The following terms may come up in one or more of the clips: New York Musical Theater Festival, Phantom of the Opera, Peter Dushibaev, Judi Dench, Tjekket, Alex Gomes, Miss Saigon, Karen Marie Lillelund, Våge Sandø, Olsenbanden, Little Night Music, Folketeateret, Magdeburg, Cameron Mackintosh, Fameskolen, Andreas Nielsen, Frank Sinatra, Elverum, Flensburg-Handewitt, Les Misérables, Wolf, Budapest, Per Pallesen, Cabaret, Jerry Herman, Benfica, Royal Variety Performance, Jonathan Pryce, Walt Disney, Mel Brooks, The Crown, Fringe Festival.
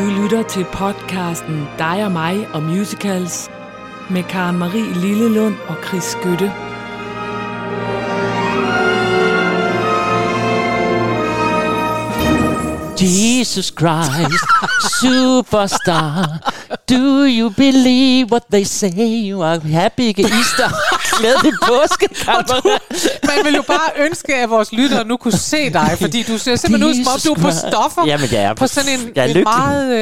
Du lytter til podcasten Dig og mig og musicals med Karen Marie Lillelund og Chris Gøtte. Jesus Christ Superstar, do you believe what they say? You are happy Easter. Glædelig påske, Cameron. Man vil jo bare ønske, at vores lyttere nu kunne se dig, fordi du ser simpelthen ud, som om du er på stoffer. Jamen, jeg er på sådan en meget...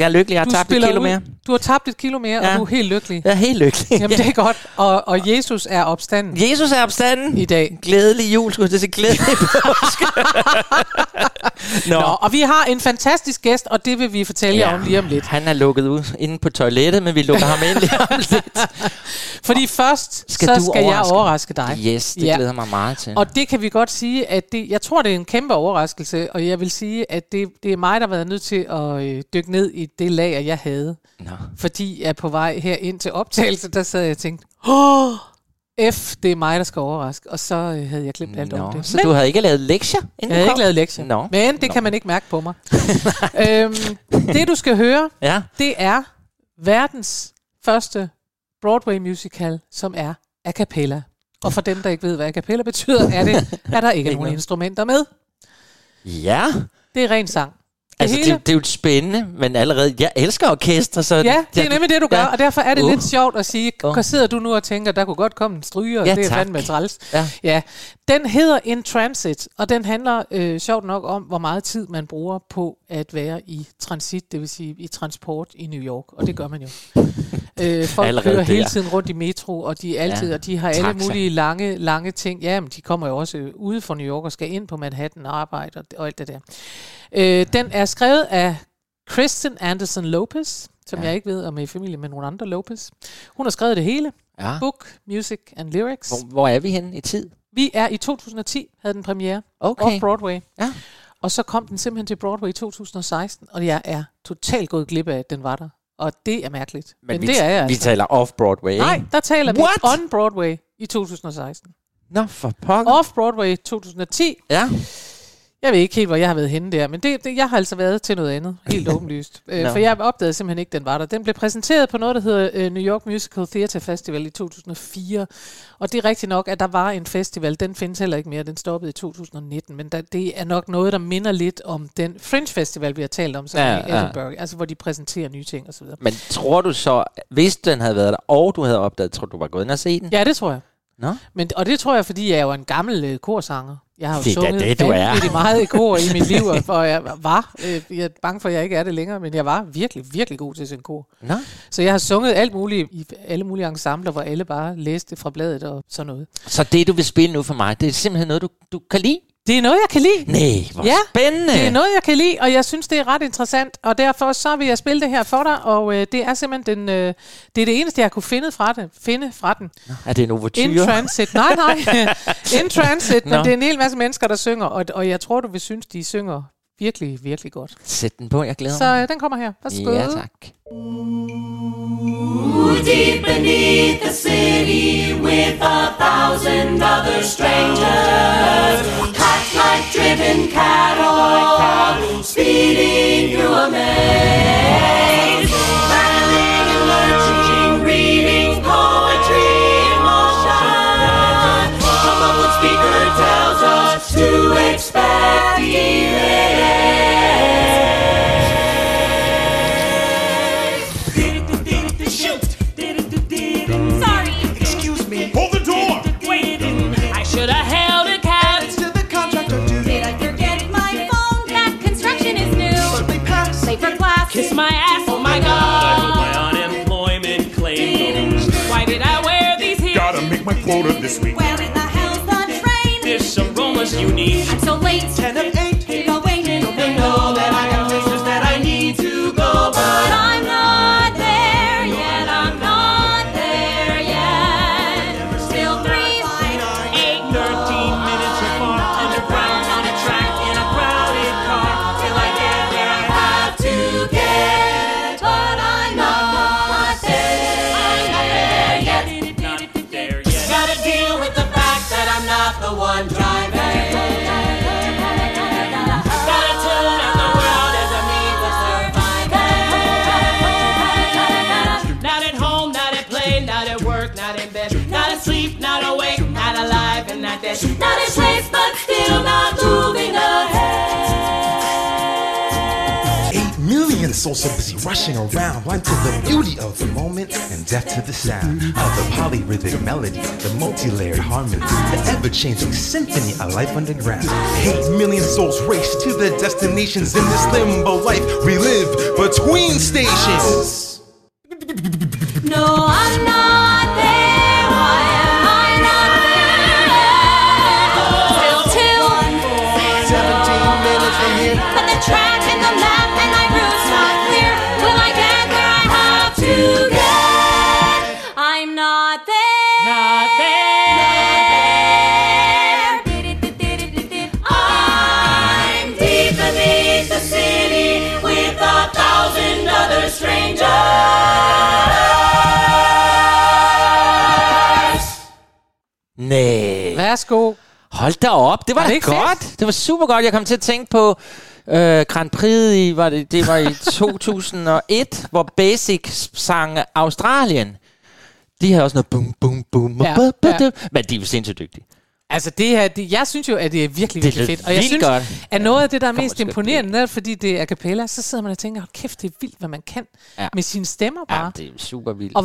Jeg er lykkelig, jeg har tabt et kilo mere. Du har tabt et kilo mere, ja. Og du er helt lykkelig. Jeg er helt lykkelig. Jamen, det er godt. Og Jesus er opstanden. Jesus er opstanden. I dag. Glædelig jul, skulle jeg sige. Glædelig påske. Nå, og vi har en fantastisk gæst, og det vil vi fortælle jer om lige om lidt. Han er lukket ud inde på toilettet, men vi lukker ham ind lige om lidt. Fordi først... Jeg overraske dig. Yes, det glæder mig meget til. Og det kan vi godt sige, at jeg tror, det er en kæmpe overraskelse, og jeg vil sige, at det er mig, der har været nødt til at dykke ned i det lager, jeg havde. No. Fordi jeg på vej her ind til optagelse, der sad jeg og tænkte, det er mig, der skal overraske. Og så havde jeg glemt alt om det. Så du havde ikke lavet lektier? Jeg havde ikke lavet lektier. Men det kan man ikke mærke på mig. Det, du skal høre, det er verdens første Broadway musical, som er a cappella. Og for dem, der ikke ved, hvad a cappella betyder, er der ikke nogen instrumenter med. Ja. Det er ren sang. Det er jo spændende, men allerede, jeg elsker orkester, så... Ja, det er nemlig det, du gør, og derfor er det lidt sjovt at sige, sidder du nu og tænker, der kunne godt komme en stryger, og det er fandme træls. Ja. Den hedder In Transit, og den handler sjovt nok om, hvor meget tid man bruger på at være i transit, det vil sige i transport i New York, og det gør man jo. Folk allerede kører hele tiden rundt i metro, og de er altid, og de har alle mulige lange ting. Jamen, de kommer jo også ude fra New York og skal ind på Manhattan og arbejde og alt det der. Den er skrevet af Kristen Anderson Lopez, som jeg ikke ved om er i familie med nogle andre Lopez. Hun har skrevet det hele. Ja. Book, music and lyrics. Hvor er vi henne i tid? Vi er i 2010, havde den premiere. Okay. Off-Broadway. Ja. Og så kom den simpelthen til Broadway i 2016, og jeg er totalt gået glip af, at den var der. Og det er mærkeligt. Men det er jeg altså. Vi taler off-Broadway, ikke? Nej, der taler vi on-Broadway i 2016. Nå, for pokker. Off-Broadway 2010. Ja. Jeg ved ikke helt, hvor jeg har været henne der, men jeg har altså været til noget andet, helt åbenlyst. For jeg opdagede simpelthen ikke, den var der. Den blev præsenteret på noget, der hedder New York Musical Theater Festival i 2004. Og det er rigtigt nok, at der var en festival. Den findes heller ikke mere. Den stoppede i 2019. Men det er nok noget, der minder lidt om den Fringe Festival, vi har talt om, som i Edinburgh. Altså, hvor de præsenterer nye ting osv. Men tror du så, hvis den havde været der, og du havde opdaget, tror du var gået ind og se den? Ja, det tror jeg. No? Og det tror jeg, fordi jeg er jo en gammel korsanger. Jeg har jo sunget rigtig meget i kor i mit liv, og jeg er bange for, at jeg ikke er det længere, men jeg var virkelig, virkelig god til at synge kor. No? Så jeg har sunget alt muligt i alle mulige ensembler, hvor alle bare læste fra bladet og sådan noget. Så det, du vil spille nu for mig, det er simpelthen noget, du kan lide? Det er noget, jeg kan lide. Næh, hvor spændende. Det er noget, jeg kan lide, og jeg synes, det er ret interessant. Og derfor så vil jeg spille det her for dig, og det er simpelthen det er det eneste, jeg kunne finde fra den. Er det en overture? In Transit. Nej. In Transit, men det er en hel masse mennesker, der synger, og jeg tror, du vil synes, de synger virkelig, virkelig godt. Sæt den på, jeg glæder mig. Så den kommer her. Værsgo. Ja, tak. Deep beneath the city with 1,000 other strangers, packed like driven cattle, speeding through a maze, rattling and lurching, reading poetry in motion. A muffled speaker tells us to expect delay. Kiss my ass, oh my god. My unemployment claim. Why did I wear these heels? Gotta make my quota this week. Where in the hell's the train? There's some rumors you need. I'm so late. 10 of 8. Keep on waiting. Don't they know that I got places that I need to go? But I'm not there yet. I'm not there yet. Still 3, 5, 8, 13 minutes apart. Underground, on a track, in a crowded car. Till I get where I have to get. The one driving. Gotta turn out the world as a means of surviving. so busy rushing around, blind to the beauty of the moment and deaf to the sound of the polyrhythmic melody, the multi-layered harmony, the ever-changing symphony of life underground. 8 million souls race to their destinations in this limbo life we live between stations. No, I'm not there. Why am I not there? Still 17 minutes from here. But the track and the map and my route's not clear. Will I get where I have to get? I'm not there. Not there. I'm deep beneath the city with 1,000 other strangers. Næh. Værsgo. Hold da op. Det var da godt. Fedt? Det var super godt. Jeg kom til at tænke på Grand Prix i, det var i 2001, hvor Basic sang Australien. De havde også noget boom, boom, boom. Ja, ja. Men de er jo sindssygt dygtige. Altså det her, jeg synes jo, at det er virkelig, virkelig fedt. Og jeg synes, at noget af det, der er mest imponerende, fordi det er a cappella, så sidder man og tænker, hold kæft, det er vildt, hvad man kan med sine stemmer bare. Ja, det er super vildt. Og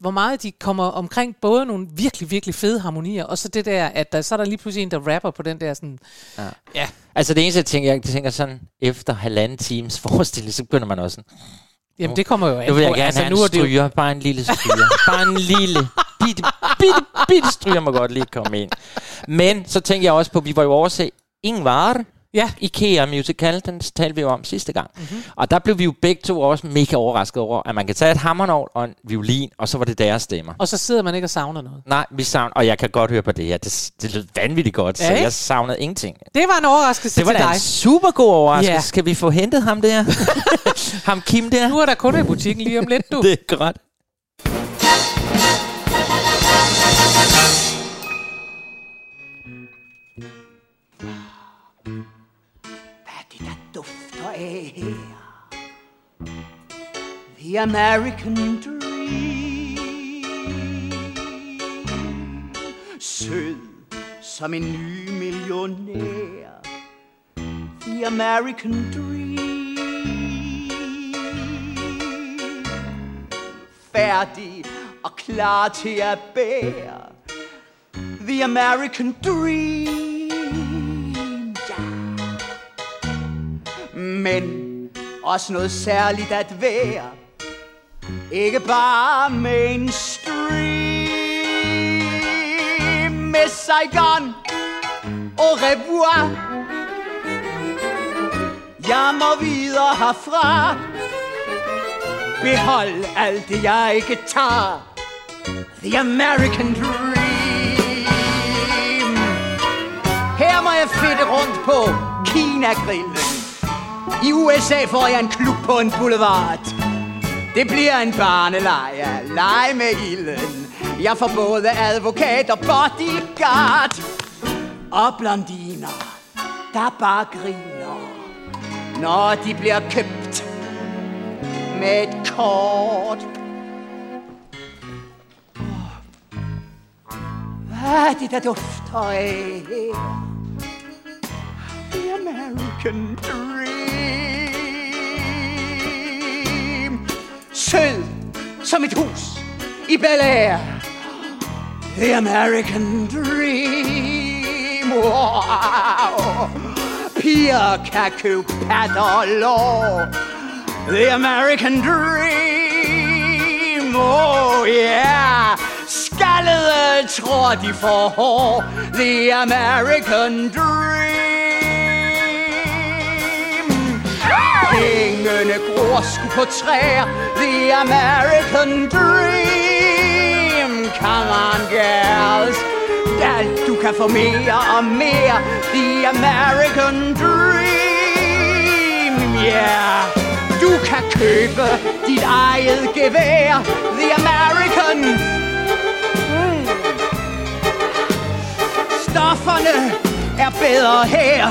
hvor meget de kommer omkring både nogle virkelig, virkelig fede harmonier, og så det der, at der, så er der lige pludselig en, der rapper på den der sådan... Ja. Ja. Altså det eneste, jeg tænker sådan, efter 1,5 times forestilling, så begynder man også sådan... Jamen det kommer jo af. Nu vil jeg gerne have en stryger, bare en lille stryger. Bare en lille... bitte stryger mig godt lige komme ind. Men så tænkte jeg også på, vi var jo overse Ingvar, IKEA Musical, den talte vi jo om sidste gang. Mm-hmm. Og der blev vi jo begge to også mega overrasket over, at man kan tage et hammernål og en violin, og så var det deres stemmer. Og så sidder man ikke og savner noget. Nej, vi savner, og jeg kan godt høre på det her. Det lød vanvittigt godt, så jeg savnede ingenting. Det var en overraskelse til dig. Det var en super god overraskelse. Yeah. Skal vi få hentet ham der? Ham Kim der? Nu er der kun i butikken lige om lidt, du. Det er godt. The American dream. Sød som en ny millionær. The American dream. Færdig og klar til at bære. The American dream. Men også noget særligt at være. Ikke bare mainstream. Miss Saigon, au revoir. Jeg må videre herfra. Behold alt det jeg ikke tager. The American dream. Her må jeg fedte rundt på Kina-grillen. I USA får jeg en klub på en boulevard. Det bliver en barneleje, lege med ilden. Jeg får både advokat og bodyguard. Og blondiner, der bare griner, når de bliver købt med et kort. Hvad er det, der dufter af her? The American dream. Sød som et hus i Bel Air. The American dream. Wow. Piger kan købe pat og lår. The American dream. Oh yeah. Skallede tror de får hår. The American dream. Hængende grosken på træer. The American dream. Come on girls. Alt du kan få mere og mere. The American dream. Yeah. Du kan købe dit eget gevær. The American. Stofferne er bedre her.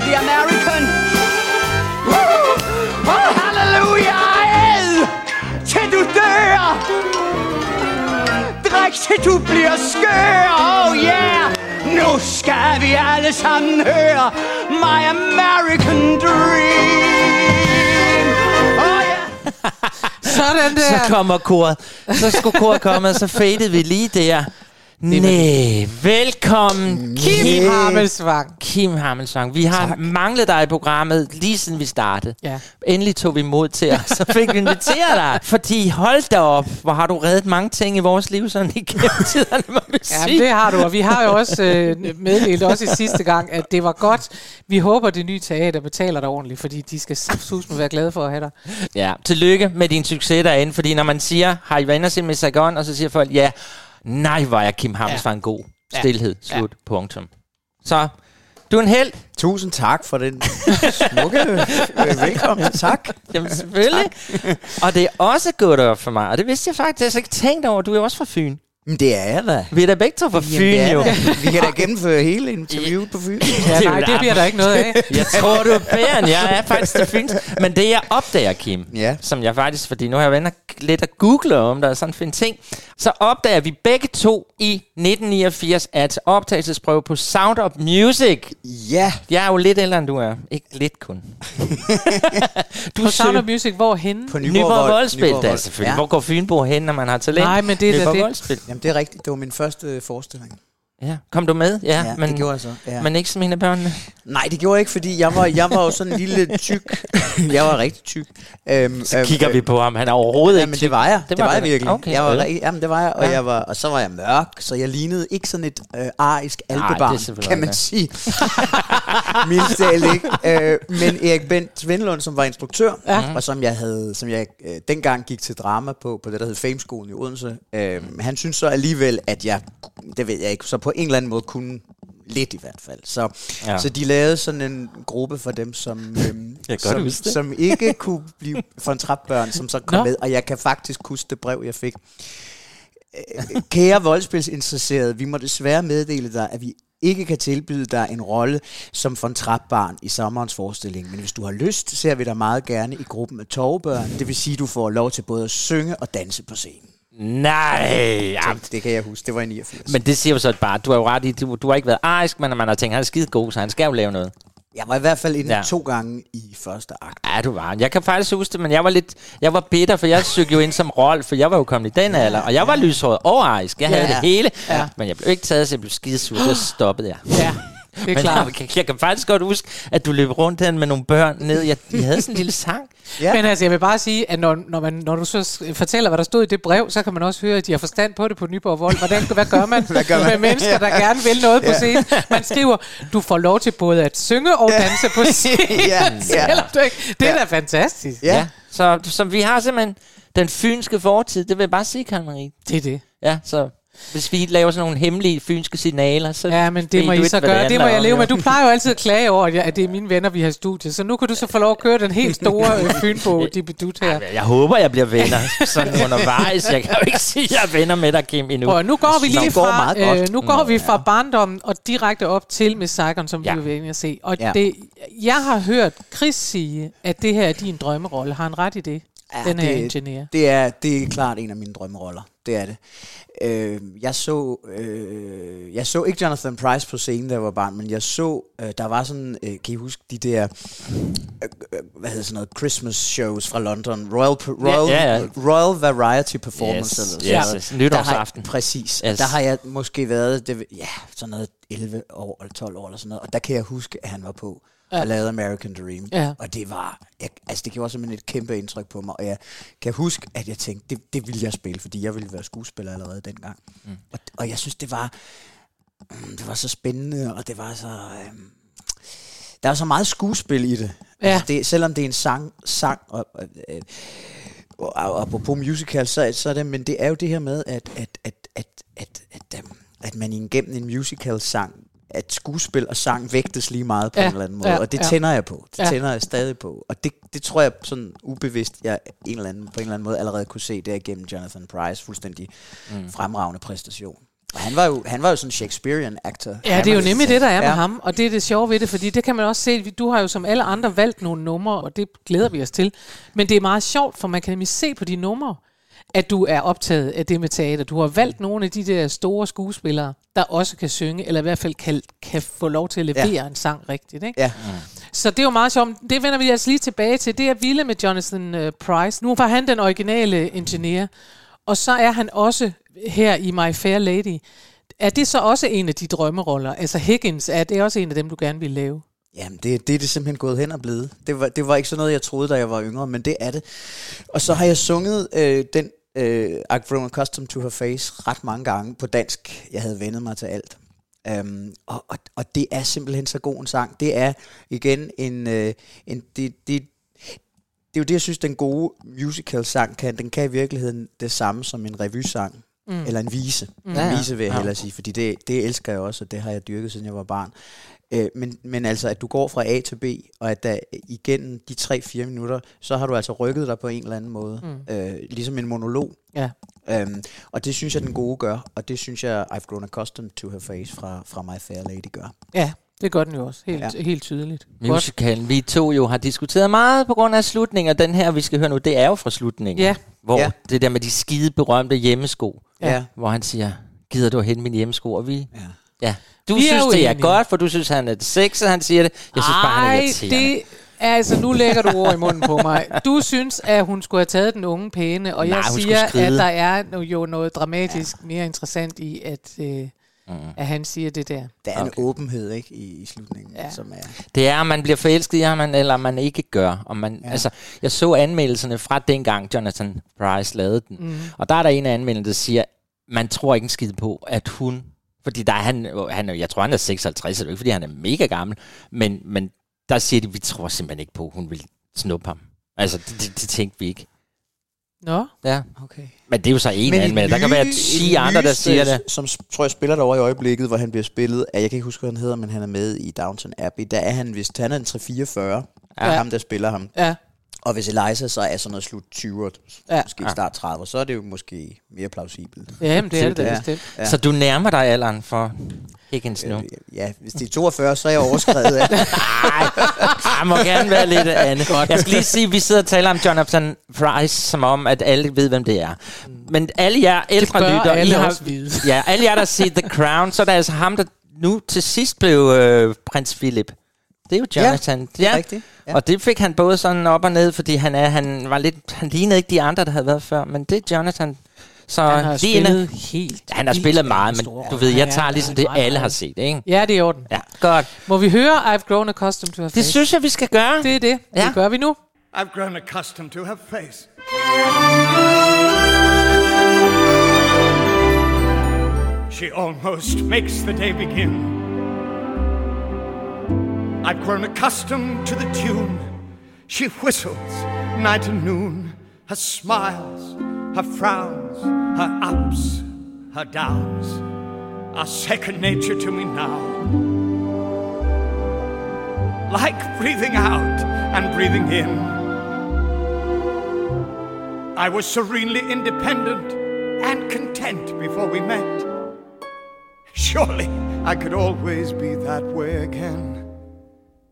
The American. Oh, halleluja, æd, til du dør. Drik til du bliver skør, oh yeah. Nu skal vi alle sammen høre My American Dream. Sådan der. Så kommer koret. Så skulle koret komme, og så fadede vi lige der. Næh, velkommen Kim Hammelsvang. Kim Hammelsvang. Vi har manglet dig i programmet lige siden vi startede. Ja. Endelig tog vi mod til os, så fik vi inviteret dig. Fordi hold da op, hvor har du reddet mange ting i vores liv sådan igennem tiderne, må vi sige. Ja, det har du, og vi har jo også meddelt også i sidste gang, at det var godt. Vi håber Det Nye Teater betaler dig ordentligt, fordi de skal susme være glade for at have dig. Ja, tillykke med din succes derinde, fordi når man siger, har I været inde og se Miss Saigon, og så siger folk, ja, nej, var jeg Kim Hammelsvang god. Ja. Stilhed. Slut. Ja. Punktum. Så, du er en held. Tusind tak for den smukke velkommen. Tak. Jamen selvfølgelig. Tak. Og det er også godt over for mig. Og det vidste jeg faktisk ikke tænkt over. Du er også fra Fyn. Det er jeg da. Vi er da begge to fra Fyn, jo. Vi kan da gennemføre hele interviewet på Fyn. Ja, nej, det bliver der ikke noget af. Jeg tror, du er bæren. Jeg er faktisk til Fyn. Men det, jeg opdager, Kim, som jeg faktisk, fordi nu har jeg været lidt at google om, der er sådan en ting, så opdager vi begge to i 1989 er til optagelsesprøve på Sound of Music. Ja. Jeg er jo lidt ældre, end du er. Ikke lidt kun. Du på Sound of Music, hvorhenne? På Nyborg Voldspil. Da, selvfølgelig. Ja. Hvor går Fynborg hen, når man har talent? Nej, men det er det. Jamen, det er rigtigt. Det var min første forestilling. Ja. Kom du med? Ja, men, det gjorde jeg så. Ja. Men ikke som en af børnene? Nej, det gjorde jeg ikke, fordi jeg var jo sådan en lille tyk. Jeg var rigtig tyk. Så kigger vi på ham. Han er overhovedet ikke tyk. Jamen, det var jeg. Det var jeg virkelig. Okay. Jeg var, og jeg var, og så var jeg mørk, så jeg lignede ikke sådan et arisk alpebarn, kan man sige. Mildest talt, ikke? Men Erik Bent Svendelund, som var instruktør, og som jeg dengang gik til drama på det, der hed Fameskolen i Odense, han synes så alligevel, at jeg, det ved jeg ikke, så på en eller anden måde kunne lidt i hvert fald. Så de lavede sådan en gruppe for dem, som ikke kunne blive fontrætbørn, som så kom med. Og jeg kan faktisk huske det brev, jeg fik. Kære voldspilsinteresserede, vi må desværre meddele dig, at vi ikke kan tilbyde dig en rolle som fontrætbarn i sommerens forestilling. Men hvis du har lyst, ser vi dig meget gerne i gruppen med torvebørn. Det vil sige, at du får lov til både at synge og danse på scenen. Nej, ja. Det kan jeg huske, det var i 89. Men det siger jo så bare, du har jo ret i, du har ikke været arisk, men man har tænkt, han er skide god, så han skal jo lave noget. Jeg var i hvert fald inde 2 gange i første akt. Ja, du var. Jeg kan faktisk huske det, men jeg var bitter, for jeg søgte jo ind som rolle, for jeg var jo kommet i den alder, og jeg var lyshåret og arisk, jeg havde det hele, men jeg blev ikke taget, så jeg blev skidesur, så stoppede jeg. Ja. Det er klart. Jeg kan faktisk godt huske, at du løb rundt hen med nogle børn ned. Vi havde sådan en lille sang. Ja. Men altså, jeg vil bare sige, at når du så fortæller, hvad der stod i det brev, så kan man også høre, at de har forstand på det på Nyborg Vold. Hvad gør man med mennesker, der gerne vil noget på scenen? Man skriver, du får lov til både at synge og danse på scenen. Det er da fantastisk. Ja. Så vi har simpelthen den fynske fortid. Det vil jeg bare sige, Karl-Marie. Det er det. Ja, så... Hvis vi laver sådan nogle hemmelige fynske signaler, så... Ja, men det må I så gøre. Det må jeg leve med. Du plejer jo altid at klage over, at det er mine venner, vi har i studiet. Så nu kan du så få lov at køre den helt store fynbo dibidut her. Jeg håber, jeg bliver venner sådan undervejs. Jeg kan jo ikke sige, at jeg er venner med dig, Kim, endnu. Og nu går vi lige fra, fra barndommen og direkte op til Miss Saigon, som vi vil ind og se. Og jeg har hørt Chris sige, at det her er din drømmerolle. Har han ret i det? Ja, den her Engineer. Det er klart en af mine drømmeroller. Det er det. Jeg så ikke Jonathan Pryce på scenen, da jeg var barn, men jeg så, der var sådan, kan I huske de der, hvad hedder sådan noget, Christmas shows fra London, Royal Variety Performance, eller nytårsaften. Præcis, der har jeg måske været, sådan noget 11 år, eller 12 år, eller sådan noget, og der kan jeg huske, at han var på. Og lavede American Dream. Og det var... det gjorde simpelthen et kæmpe indtryk på mig. Og jeg kan huske, at jeg tænkte, det ville jeg spille, fordi jeg ville være skuespiller allerede dengang. Mm. Og jeg synes, det var så spændende, og det var så... der var så meget skuespil i det. Ja. Altså det selvom det er en sang og på musical, så er det... Men det er jo det her med, at man igennem en musical-sang... at skuespil og sang vægtes lige meget på en eller anden måde, og det tænder jeg på. Det tænder jeg stadig på, og det tror jeg sådan ubevidst, jeg på en eller anden måde allerede kunne se der igennem Jonathan Pryce fuldstændig fremragende præstation. Og han var jo sådan en Shakespearean actor. Ja, det er jo nemlig det, der er med ham, og det er det sjove ved det, fordi det kan man også se, du har jo som alle andre valgt nogle numre, og det glæder vi os til, men det er meget sjovt, for man kan nemlig se på de numre, at du er optaget af det med teater. Du har valgt nogle af de der store skuespillere, der også kan synge, eller i hvert fald kan få lov til at levere en sang rigtigt. Ikke? Ja. Så det er jo meget sjovt. Det vender vi altså lige tilbage til. Det er vilde med Jonathan Pryce. Nu var han den originale engineer, og så er han også her i My Fair Lady. Er det så også en af de drømmeroller? Altså Higgins, er det også en af dem, du gerne ville lave? Jamen, det er det simpelthen gået hen og blevet. Det var ikke sådan noget, jeg troede, da jeg var yngre, men det er det. Og så har jeg sunget den I've grown accustomed to her face ret mange gange på dansk. Jeg havde vendet mig til alt. Og det er simpelthen så god en sang. Det er igen det er jo det, jeg synes, den gode musical-sang kan. Den kan i virkeligheden det samme som en revysang. Mm. Eller en vise. Mm. En vise vil jeg hellere sige, fordi det elsker jeg også, og det har jeg dyrket, siden jeg var barn. Men altså, at du går fra A til B, og at der igennem de 3-4 minutter, så har du altså rykket dig på en eller anden måde. Mm. Ligesom en monolog. Ja. Og det synes jeg, den gode gør, og det synes jeg, I've grown accustomed to her face fra My Fair Lady gør. Ja, det gør den jo også. Helt tydeligt. Musicalen, vi to jo har diskuteret meget på grund af slutningen, og den her, vi skal høre nu, det er jo fra slutningen. Ja. Hvor det der med de skide berømte hjemmesko, hvor han siger, gider du at hente mine hjemmesko? Og vi... Ja. Ja. Du vi synes, er det er godt, for du synes, han er sexet, han siger det. Jeg synes bare, han er irriterende. Det er altså, nu lægger du ord i munden på mig. Du synes, at hun skulle have taget den unge pæne, og jeg siger, at der er jo noget dramatisk mere interessant i, at han siger det der. Der er en åbenhed, ikke, i slutningen, som er... Det er, om man bliver forelsket i ham, eller man ikke gør. Og man, altså, jeg så anmeldelserne fra dengang, Jonathan Pryce lavede den. Mm. Og der er der en af anmeldelserne, der siger, man tror ikke en skid på, at hun... Fordi der er han, jeg tror han er 56, eller ikke, fordi han er mega gammel, men der siger de, vi tror simpelthen ikke på, hun vil snuppe ham. Altså, det tænkte vi ikke. Nå? Ja. Okay. Men det er jo så en anden med. Der kan være 10 andre, der siger det. Som tror jeg spiller derovre i øjeblikket, hvor han bliver spillet af, jeg kan ikke huske, hvad han hedder, men han er med i Downton Abbey. Der er han, hvis han er en 344, er ham, der spiller ham. Ja. Og hvis Eliza så er sådan noget slut 20'er, måske start 30'er, så er det jo måske mere plausibelt. Jamen, det er det bestemt. Ja. Så du nærmer dig alderen for Higgins nu? Ja, hvis det er 42, så er jeg overskredet af det. Nej, må gerne være lidt andet. Jeg skal lige sige, at vi sidder og taler om Jonathan Pryce, som om, at alle ved, hvem det er. Men alle jer ældre lytter, alle jer, der siger The Crown, så er der altså ham, der nu til sidst blev prins Philip. Det er jo Jonathan. Ja, rigtigt. Ja. Og det fik han både sådan op og ned, fordi han lignede ikke de andre, der havde været før, men det er Jonathan. Så han har spillet helt... Han har spillet meget, men du ved, jeg tager ligesom det, alle har set, ikke? Ja, det er i orden. Ja, godt. Må vi høre I've grown accustomed to her face? Det synes jeg, vi skal gøre. Det er det. Ja. Det gør vi nu. I've grown accustomed to her face. She almost makes the day begin. I've grown accustomed to the tune. She whistles night and noon. Her smiles, her frowns, her ups, her downs are second nature to me now. Like breathing out and breathing in. I was serenely independent and content before we met. Surely I could always be that way again.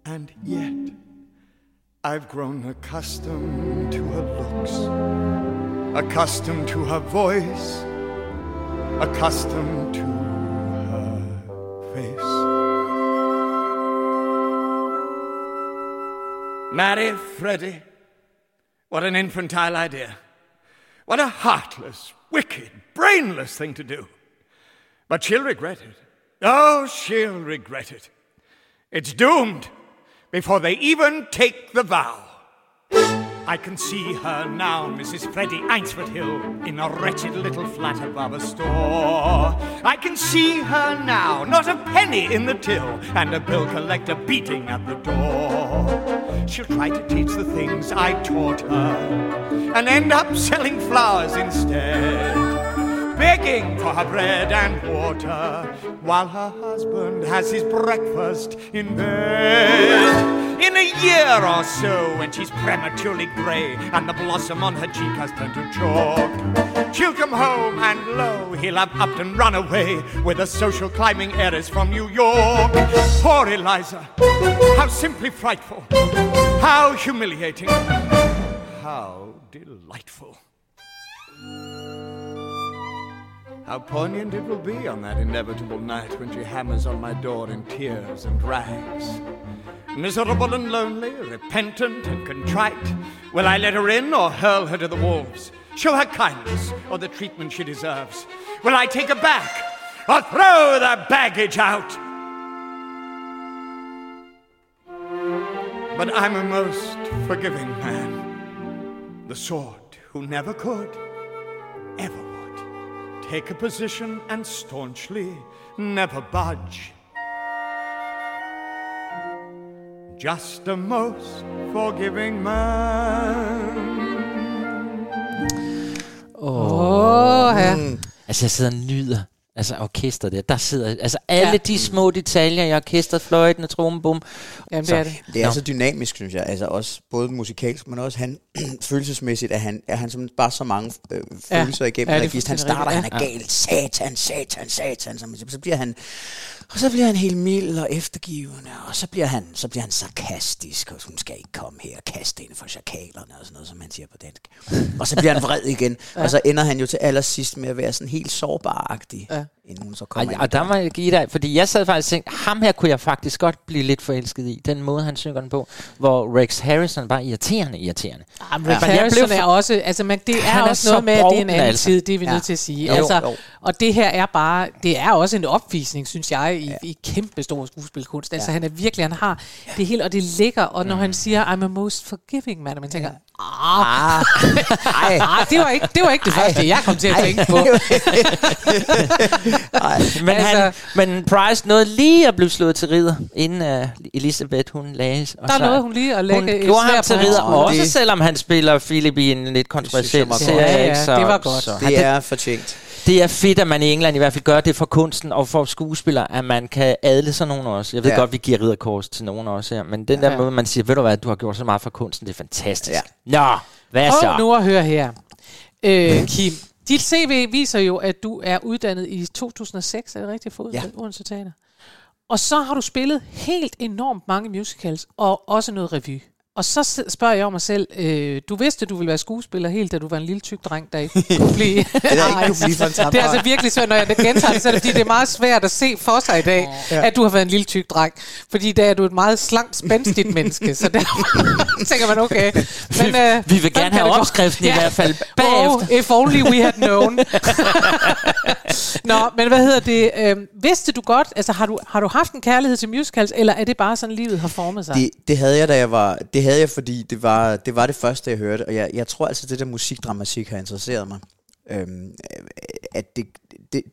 And yet, I've grown accustomed to her looks, accustomed to her voice, accustomed to her face. Marry Freddie, what an infantile idea. What a heartless, wicked, brainless thing to do. But she'll regret it. Oh, she'll regret it. It's doomed. Before they even take the vow. I can see her now, Mrs. Freddie Eynsford Hill, in a wretched little flat above a store. I can see her now, not a penny in the till, and a bill collector beating at the door. She'll try to teach the things I taught her, and end up selling flowers instead. Begging for her bread and water while her husband has his breakfast in bed. In a year or so, when she's prematurely grey and the blossom on her cheek has turned to chalk, she'll come home and lo, he'll have upped and run away with a social climbing heiress from New York. Poor Eliza, how simply frightful, how humiliating, how delightful. How poignant it will be on that inevitable night when she hammers on my door in tears and rags. miserable and lonely, repentant and contrite. Will I let her in or hurl her to the wolves? Show her kindness or the treatment she deserves. Will I take her back or throw the baggage out? But I'm a most forgiving man, the sort who never could, ever would, take a position and staunchly never budge. Just a most forgiving man. Altså jeg sidder og nyder. Altså orkester der sidder. Altså alle de små detaljer i orkestret, fløjten og trommebom. Jamen det så, er det. Det er så dynamisk, synes jeg. Altså også både musikalsk, men også han følelsesmæssigt, at han som bare så mange følelser igennem. Han starter, han er galt. Satan. Så bliver han, og så bliver han helt mild og eftergivende, og så bliver han sarkastisk, og hun skal ikke komme her og kaste ind for chakalerne og sådan noget, som han siger på dansk. Og så bliver han vred igen, og så ender han jo til allersidst med at være sådan helt sårbaragtig, inden hun så kommer. Og der må jeg give dig, fordi jeg sad faktisk og tænkte, ham her kunne jeg faktisk godt blive lidt forelsket i, den måde han synger den på, hvor Rex Harrison var irriterende. Jamen, Rex Harrison er også, altså men det er også noget med, at det er en anden tid, det er vi nødt til at sige. Jo. Og det her er bare, det er også en opvisning, synes jeg, i kæmpe stor skuespilkunst. Altså han er virkelig, han har det hele, og det ligger, og når han siger, I'm a most forgiving man, og man tænker, det var ikke det første, jeg kom til at tænke på. Men, men Pryce nåede lige at blive slået til ridder, inden Elisabeth, hun lagde. Og der nåede hun lige at lægge et svær på ham til ridder, også det. Selvom han spiller Philip i en lidt kontroversiel serie. Ja, det var godt. Så. Det er fortjent. Det er fedt, at man i England i hvert fald gør det for kunsten og for skuespillere, at man kan adle sådan nogen også. Jeg ved godt, vi giver ridderkors til nogen også her, men den der måde, man siger, ved du hvad, du har gjort så meget for kunsten, det er fantastisk. Ja. Nå, hvad så? Og nu at høre her. Kim, dit CV viser jo, at du er uddannet i 2006, er det rigtigt, for Odense Teater? Og så har du spillet helt enormt mange musicals, og også noget revy. Og så spørger jeg mig selv, du vidste, du ville være skuespiller helt, da du var en lille tyk dreng, der ikke kunne blive. Det er altså virkelig svært, når jeg gentager det, så er det, fordi det er meget svært at se for sig i dag, at du har været en lille tyk dreng. Fordi da er du et meget slankt, spændstigt menneske, så der tænker man, okay. Men, vi vil gerne have opskriften i hvert fald bagefter. Oh, if only we had known. Nå, men hvad hedder det? Vidste du godt, altså har du haft en kærlighed til musicals, eller er det bare sådan, livet har formet sig? Det havde jeg, da jeg var... fordi det var det første, jeg hørte, og jeg tror altså, det der musikdramatik har interesseret mig. At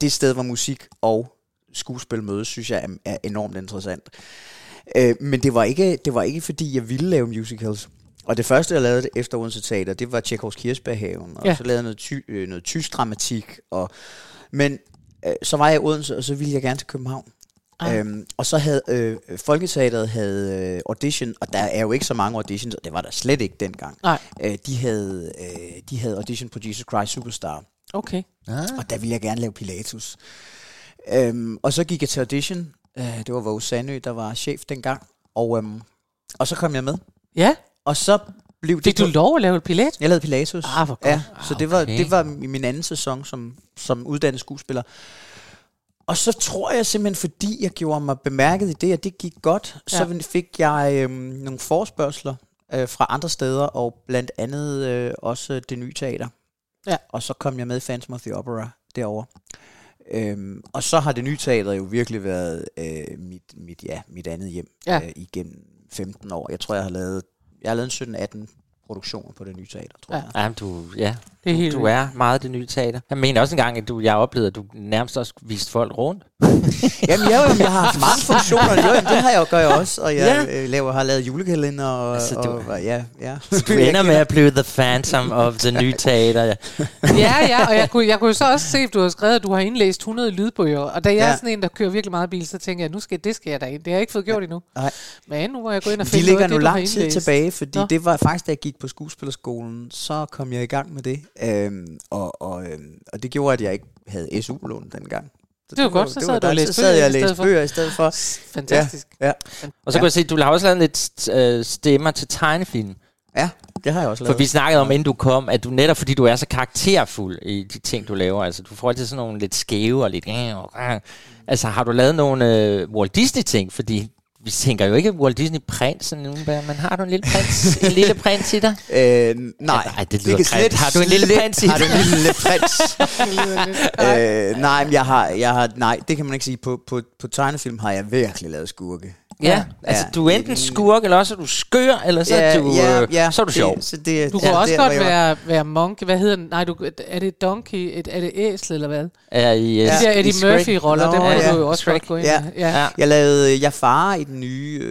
det sted, hvor musik og skuespil mødes, synes jeg er enormt interessant. Men det var ikke, fordi jeg ville lave musicals. Og det første, jeg lavede efter Odense Teater, det var Tjekhovs Kirsebærhaven, og så lavede jeg noget tysk dramatik. Men så var jeg i Odense, og så ville jeg gerne til København. Og så havde Folketeateret audition, og der er jo ikke så mange auditions, og det var der slet ikke dengang. De havde audition på Jesus Christ Superstar. Okay. Og der ville jeg gerne lave Pilatus. Og så gik jeg til audition. Det var Våge Sandø, der var chef dengang. Og så kom jeg med. Ja. Og så blev det... Fik du lov at lave Pilatus? Jeg lavede Pilatus. Hvor godt. Ja, så det var min anden sæson som uddannet skuespiller. Og så tror jeg simpelthen, fordi jeg gjorde mig bemærket i det, og det gik godt, så fik jeg nogle forespørgsler fra andre steder, og blandt andet også Det Nye Teater. Ja. Og så kom jeg med i Phantom of the Opera derovre. Og så har Det Nye Teater jo virkelig været mit andet hjem igennem 15 år. Jeg tror, jeg har lavet 17-18 produktioner på Det Nye Teater, tror jeg. Jamen, du er meget Det Nye Teater. Jeg mener også engang, at jeg oplevede, at du nærmest også viste folk rundt. Jeg har haft mange funktioner. Det har jeg jo også, og jeg har lavet julekalender. Altså, du ender med at blive The Phantom of the New Teater. Og jeg kunne jo så også se, at du har skrevet, at du har indlæst 100 lydbøger, og da jeg er sådan en, der kører virkelig meget bil, så tænker jeg, nu skal jeg derind. Det har jeg ikke fået gjort endnu. Nej. Men nu må jeg gå ind og finde noget af det, du har indlæst. Vi ligger nu lang tid tilbage, fordi det var faktisk, da jeg gik på skuespillerskolen, så kom jeg i gang med det, og det gjorde, at jeg ikke havde SU-lån dengang. Det var godt, så sad jeg og læste bøger i stedet for. Fantastisk. Og så kunne jeg se, at du har også lavet lidt stemmer til tegnefilm. Ja, det har jeg også lavet. For vi snakkede om, inden du kom, at du netop, fordi du er så karakterfuld i de ting, du laver, altså du får altid sådan nogle lidt skæve og lidt... Altså har du lavet nogle Walt Disney-ting, fordi... Vi tænker jo ikke Walt Disney prinsen nu, men har du en lille prins, en lille prins i dig? Nej. Ej, det lyder kræft. Har du en lille prins i dig? Har du en lille prins? Nej, men jeg har, nej, det kan man ikke sige. På tegnefilm har jeg virkelig lavet skurke. Ja, altså du er enten skurk, eller også er du skør, eller så er du, så er du sjov. Du kunne også godt være monkey. Hvad hedder den? Nej, er det donkey? Er det æsel, eller hvad? Ja, det er Eddie Murphy-roller, dem har du jo også godt gå ind i. Jeg lavede Jafar i den nye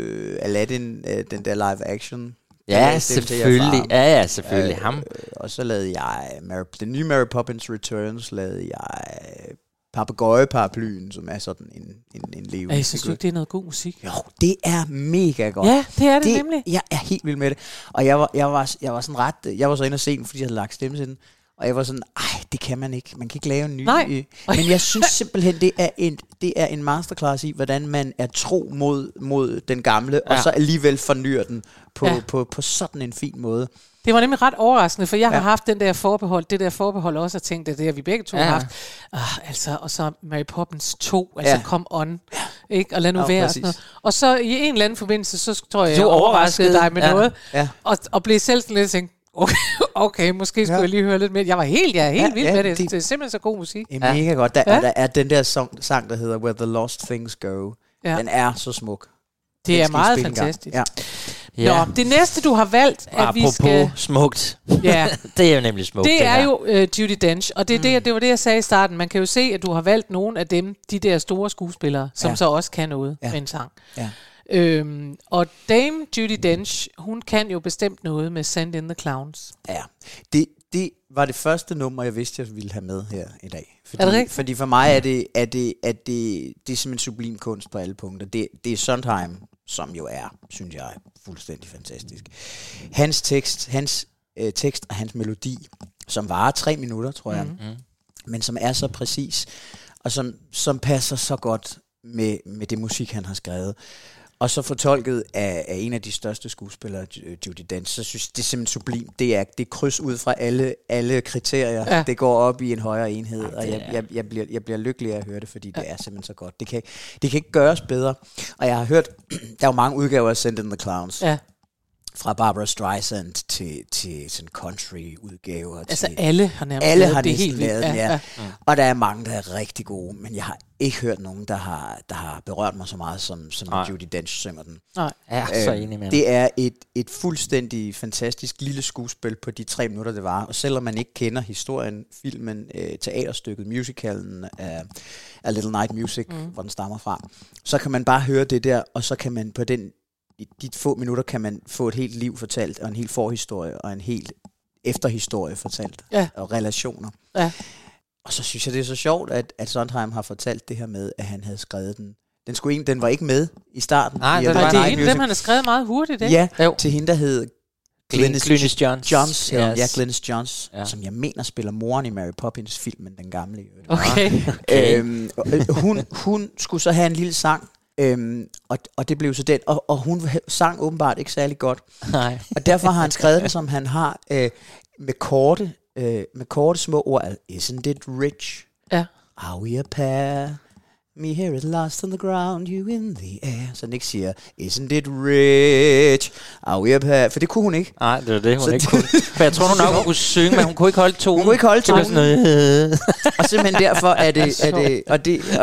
Aladdin, den der live-action. Ja, selvfølgelig. Ja, selvfølgelig. Ham. Og så lavede jeg den nye Mary Poppins Returns, lavede jeg... Papegøjeparaplyen, som er sådan en levende. Jeg synes ikke, det er noget god musik. Jo, det er mega godt. Ja, det er det nemlig. Jeg er helt vild med det. Og jeg var sådan ret... Jeg var så inde og se den, fordi jeg havde lagt stemme til den. Og jeg var sådan, ej, det kan man ikke. Man kan ikke lave en ny... Nej. Men jeg synes simpelthen, det er en masterclass i, hvordan man er tro mod den gamle, og så alligevel fornyer den på sådan en fin måde. Det var nemlig ret overraskende, for jeg har haft det der forbehold også, og tænkt, at det har vi begge to har haft. Altså, og så Mary Poppins 2, altså come on, ikke? Og lad nu være. Og sådan noget. Og så i en eller anden forbindelse, så tror jeg, overraskede dig med noget, og blev selv sådan lidt tænkt, okay, måske skulle jeg lige høre lidt mere. Jeg var helt vild med det. Det er simpelthen så god musik. Det er mega godt. Der er den der sang, der hedder Where the Lost Things Go. Ja. Den er så smuk. Det er meget fantastisk. Ja. Nå, det næste, du har valgt, at apropos vi skal... smukt. Ja. Det er jo nemlig smukt. Det er jo Judi Dench, og det var det, jeg sagde i starten. Man kan jo se, at du har valgt nogle af dem, de der store skuespillere, som så også kan noget med en sang. Ja. Og Dame Judi Dench, hun kan jo bestemt noget med Send in the Clowns. Ja, det var det første nummer, jeg vidste, jeg ville have med her i dag. Fordi, er det rigtigt? Fordi for mig er det simpelthen sublim kunst på alle punkter. Det er Sondheim, som jo er, synes jeg, fuldstændig fantastisk. Hans tekst og hans melodi, som varer 3 minutter, tror jeg, men som er så præcis, og som passer så godt med det musik, han har skrevet. Og så fortolket af en af de største skuespillere, Judi Dench, så synes det er simpelthen sublim. Det er kryds ud fra alle kriterier. Ja. Det går op i en højere enhed, og jeg bliver lykkelig af at høre det, fordi det er simpelthen så godt. Det kan ikke gøres bedre. Og jeg har hørt, der er jo mange udgaver af Send in the Clowns. Ja. Fra Barbara Streisand til sådan country-udgaver. Altså til, alle har næsten lavet den, Og der er mange, der er rigtig gode, men jeg har ikke hørt nogen, der har berørt mig så meget, som Judi Dench synger den. Nej, jeg er så enig med det. Er et fuldstændig fantastisk lille skuespil på de 3 minutter, det var. Og selvom man ikke kender historien, filmen, teaterstykket, musicalen af Little Night Music, hvor den stammer fra, så kan man bare høre det der, og så kan man på den... I de få minutter kan man få et helt liv fortalt, og en helt forhistorie, og en helt efterhistorie fortalt, og relationer. Ja. Og så synes jeg, det er så sjovt, at Sondheim har fortalt det her med, at han havde skrevet den. Den var ikke med i starten. Nej, det er en af dem, han har skrevet meget hurtigt, ikke? Ja, til hende, der hed Glynis Johns. Glynis Johns, som jeg mener spiller moren i Mary Poppins-filmen, den gamle. Okay. Hun skulle så have en lille sang, og det blev så den, og hun sang åbenbart ikke særlig godt. Nej. Og derfor har han skrevet den, som han har, med korte små ord. Isn't it rich? Ja. Are we a pair? Me here is lost on the ground, you in the air. Så Nick siger, isn't it rich? Are we a pair? For det kunne hun ikke. Nej, det var det, hun ikke kunne. For jeg tror, hun nok kunne synge, men hun kunne ikke holde tonen. Og simpelthen derfor er det,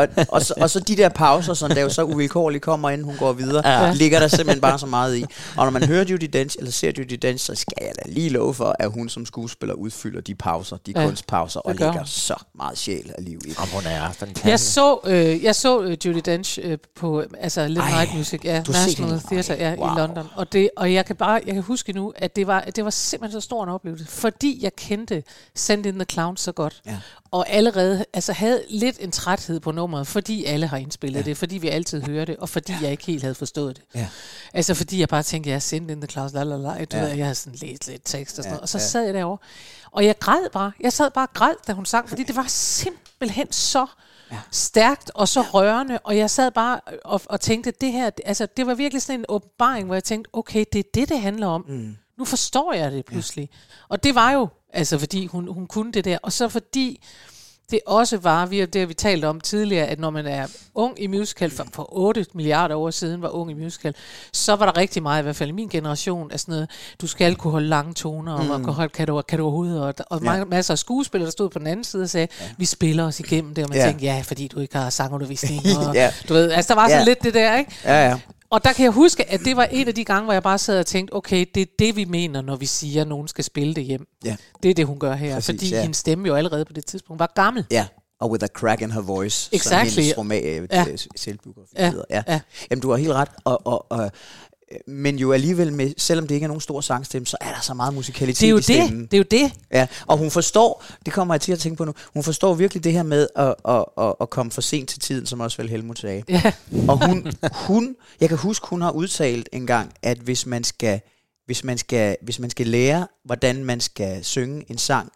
og så de der pauser, som der jo så uvilkårligt kommer, inden hun går videre, ligger der simpelthen bare så meget i. Og når man hører Judi Dench, eller ser Judi Dench, så skal jeg da lige love for, at hun som skuespiller udfylder de pauser, de kunstpauser, og lægger så meget sjæl og liv i. Og hun er fantastisk. Jeg så Judi Dench på Little Night Music, National Theater i London, og jeg kan huske nu, at det var simpelthen så stor en oplevelse, fordi jeg kendte Send in the Clowns så godt, og allerede havde lidt en træthed på nummeret, fordi alle har indspillet det, fordi vi altid hører det, og fordi jeg ikke helt havde forstået det. Ja. Altså fordi jeg bare tænkte, jeg Send in the Clowns, jeg havde sådan læst lidt tekst og sådan noget, og så sad jeg derovre, og jeg græd bare. Jeg sad bare og græd, da hun sang, fordi det var simpelthen så stærkt og så rørende, og jeg sad bare og tænkte, det her, det var virkelig sådan en åbenbaring, hvor jeg tænkte, okay, det er det handler om. Mm. Nu forstår jeg det pludselig. Ja. Og det var jo, fordi hun kunne det der, og så fordi det også var, det har vi talt om tidligere, at når man er ung i musical, for 8 milliarder år siden var ung i musical, så var der rigtig meget, i hvert fald i min generation, af sådan noget, du skal kunne holde lange toner, og kan du overhovedet, og masser af skuespillere, der stod på den anden side og sagde, vi spiller os igennem det, og man tænkte, fordi du ikke har sangundervisning, og du ved, altså der var sådan lidt det der, ikke? Ja, ja. Og der kan jeg huske, at det var en af de gange, hvor jeg bare sad og tænkte, okay, det er det, vi mener, når vi siger, at nogen skal spille det hjem. Yeah. Det er det, hun gør her. Præcis, fordi hendes stemme jo allerede på det tidspunkt var gammel. Ja, yeah. Og with a crack in her voice. Exactly. Som hendes selvbiografi hedder. Ja. Jamen, du har helt ret. Og men jo alligevel, med, selvom det ikke er nogen stor sangstemme, så er der så meget musikalitet i stemmen. Det er jo det. Ja, og hun forstår, det kommer jeg til at tænke på nu, hun forstår virkelig det her med at komme for sent til tiden, som også vel Helmut sagde. Ja. Og hun, jeg kan huske, hun har udtalt engang, at hvis man skal lære, hvordan man skal synge en sang,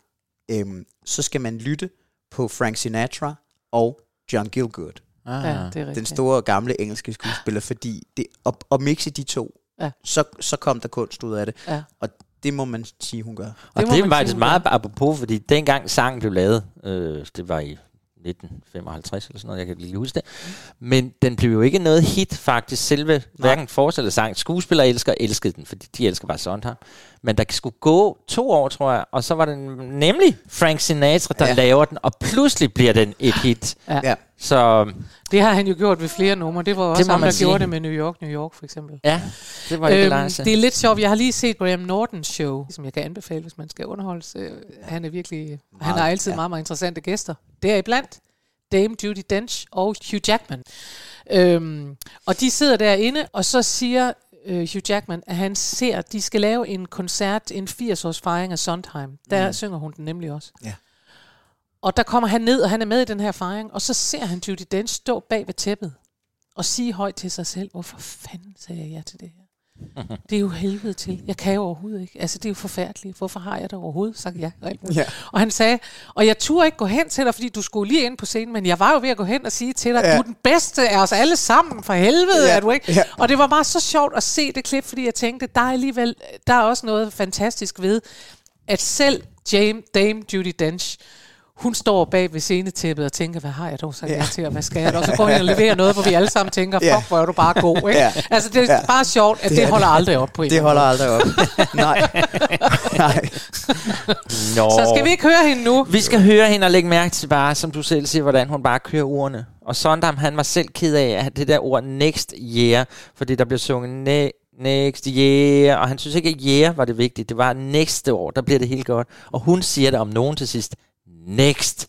så skal man lytte på Frank Sinatra og John Gielgud. Ja, den store gamle engelske skuespiller, fordi det at mixe de to, så kom der kunst ud af det, og det må man sige hun gør. Og det var faktisk meget apropos, fordi dengang sangen blev lavet, det var i 1955 eller sådan noget, jeg kan lige huske det. Men den blev jo ikke noget hit faktisk, selve hverken forestillede sang. Skuespillere elskede den, fordi de elsker bare Sondheim. Men der skulle gå 2 år, tror jeg, og så var det nemlig Frank Sinatra, der laver den, og pludselig bliver den et hit. Ja. Så det har han jo gjort ved flere numre. Det var også ham, der gjorde det med New York for eksempel. Ja, det var det er lidt sjovt. Jeg har lige set Graham Nortons show, som jeg kan anbefale, hvis man skal underholdes. Han er virkelig, han har altid meget, meget interessante gæster. Deriblandt Dame Judi Dench og Hugh Jackman. Og de sidder derinde, og så siger Hugh Jackman, at han ser, at de skal lave en koncert, en 80-års fejring af Sondheim. Der synger hun den nemlig også. Ja. Og der kommer han ned, og han er med i den her fejring, og så ser han Judi Dench stå bag ved tæppet og sige højt til sig selv, hvorfor fanden sagde jeg ja til det her? Det er jo helvede til. Jeg kan jo overhovedet ikke. Altså, det er jo forfærdeligt. Hvorfor har jeg det overhovedet? Sagt ja. Og han sagde, og jeg turde ikke gå hen til dig, fordi du skulle lige ind på scenen, men jeg var jo ved at gå hen og sige til dig, du er den bedste af os alle sammen, for helvede er du ikke? Ja. Og det var bare så sjovt at se det klip, fordi jeg tænkte, der er alligevel, der er også noget fantastisk ved, at selv Dame Judi Dench, hun står bag ved scenetæppet og tænker, hvad har jeg dog sagt til, og hvad skal jeg? Og så går jeg og leverer noget, hvor vi alle sammen tænker, fuck, hvor er du bare god, ikke? Altså, det er bare sjovt, at det holder aldrig op på en. Det holder aldrig op. Nej. Så skal vi ikke høre hende nu? Vi skal høre hende og lægge mærke til bare, som du selv siger, hvordan hun bare kører ordene. Og Sondheim, han var selv ked af det der ord next year, fordi der blev sunget next year, og han synes ikke, at year var det vigtige. Det var næste år, der bliver det helt godt. Og hun siger det om nogen til sidst, next.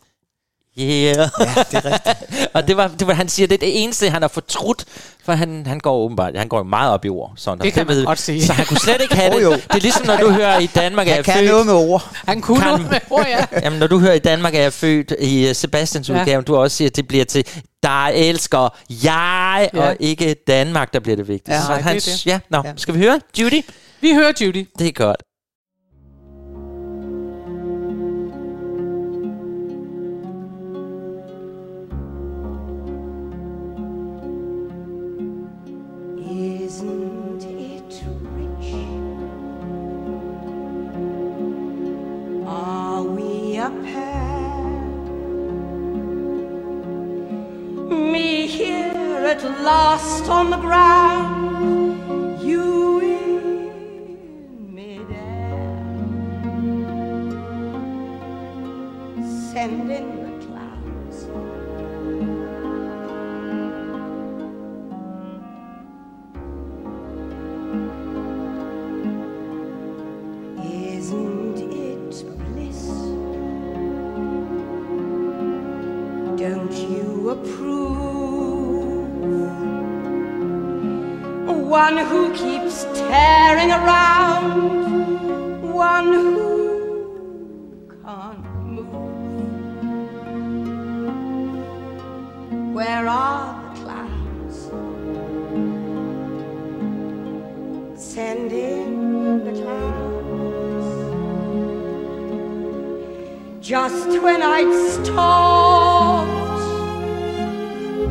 Yeah. Ja, det er rigtigt. Og det var, han siger, det er det eneste, han har fortrudt, for han går åbenbart, han går meget op i ord. Sådan, det kan man godt sige. Så han kunne slet ikke have det. Det er ligesom, når du hører i Danmark, jeg kan noget med ord. Han kunne noget med ord, Jamen, når du hører i Danmark, er jeg født i Sebastians udgave, du også siger, at det bliver til, der elsker jeg, og ikke Danmark, der bliver det vigtigt. Ja, så han, det er det. Skal vi høre Judi? Vi hører Judi. Det er godt. Me here at last on the ground, you in mid-air, send in the clouds. Isn't it bliss? Don't you approve? One who keeps tearing around, one who can't move. Where are the clouds? Send in the clouds. Just when I'd stopped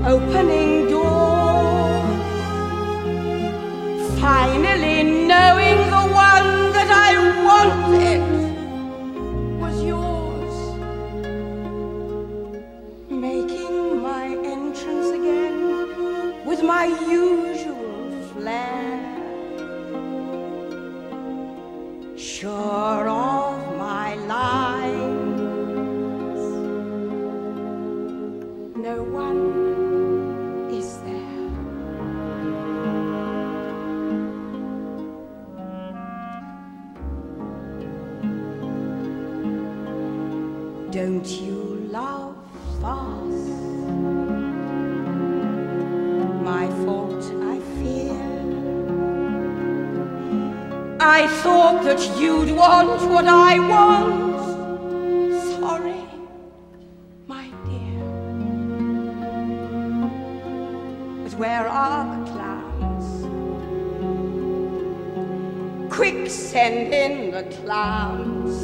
opening doors, finally knowing the one that I wanted was yours. my usual flair, sure of my lines, no one is there. Don't you love fast? My fault, I fear. I thought that you'd want what I want. Sorry, my dear. But where are the clowns? Quick, send in the clowns.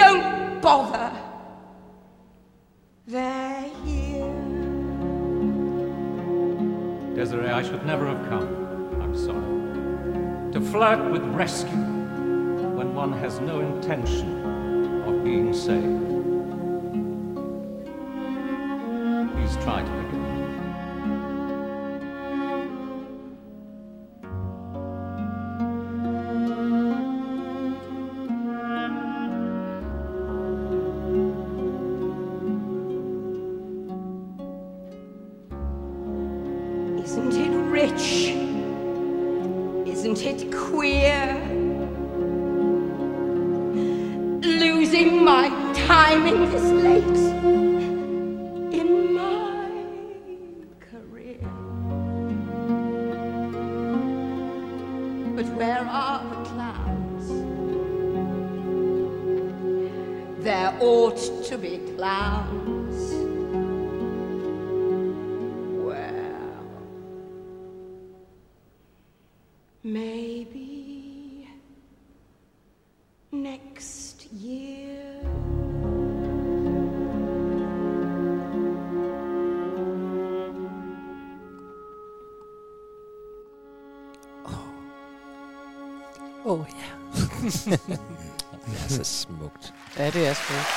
Don't bother. They're here. Desiree, I should never have come. I'm sorry. To flirt with rescue when one has no intention of being saved. Please try to forgive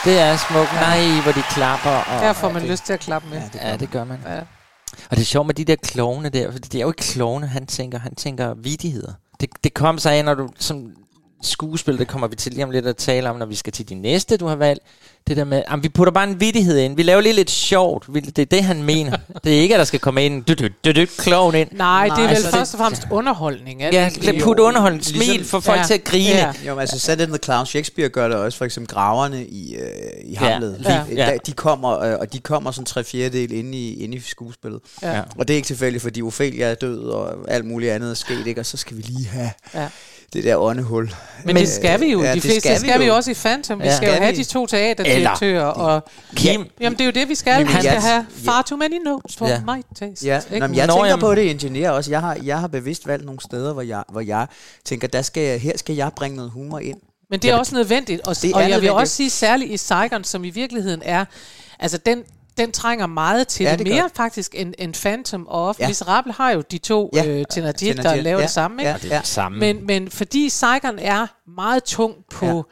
Det er smukt. Nej, hvor de klapper. Og der får man lyst til at klappe med. Ja, det gør man. Ja. Og det er sjovt med de der klovne der, for det er jo ikke klovne, han tænker vittigheder. Det kom sig af, når du som skuespiller, det kommer vi til lige om lidt at tale om, når vi skal til de næste, du har valgt. Det der med, vi putter bare en vittighed ind. Vi laver lige lidt sjovt. Det er det, han mener. Det er ikke, at der skal komme en klovn ind. Nej, det er vel først og fremmest underholdning. Ja, put underholdning. Smil, for folk til at grine. Jo, altså Set in the Clown. Shakespeare gør det også. For eksempel graverne i Hamlet. De kommer sådan 3/4 inde i skuespillet. Og det er ikke tilfældigt, fordi Ophelia er død, og alt muligt andet er sket, ikke? Og så skal vi lige have det der åndehul. Men det skal vi jo. De fleste skal vi jo også i Phantom. Vi skal jo have de 2 teaterdirektører. Og Kim. Jamen det er jo det vi skal. Han skal have far too many notes for my taste. Ja. Jamen, jeg tænker på det Engineer også. Jeg har bevidst valgt nogle steder, hvor jeg tænker, her skal jeg bringe noget humor ind. Men det er også nødvendigt. Og jeg vil også sige, særligt i Saigon, som i virkeligheden er, altså den trænger meget til det mere godt, faktisk end Phantom og Miserable har jo de 2 Thénardier, der laver det samme. Ikke? Det samme. Men fordi Saigon er meget tung på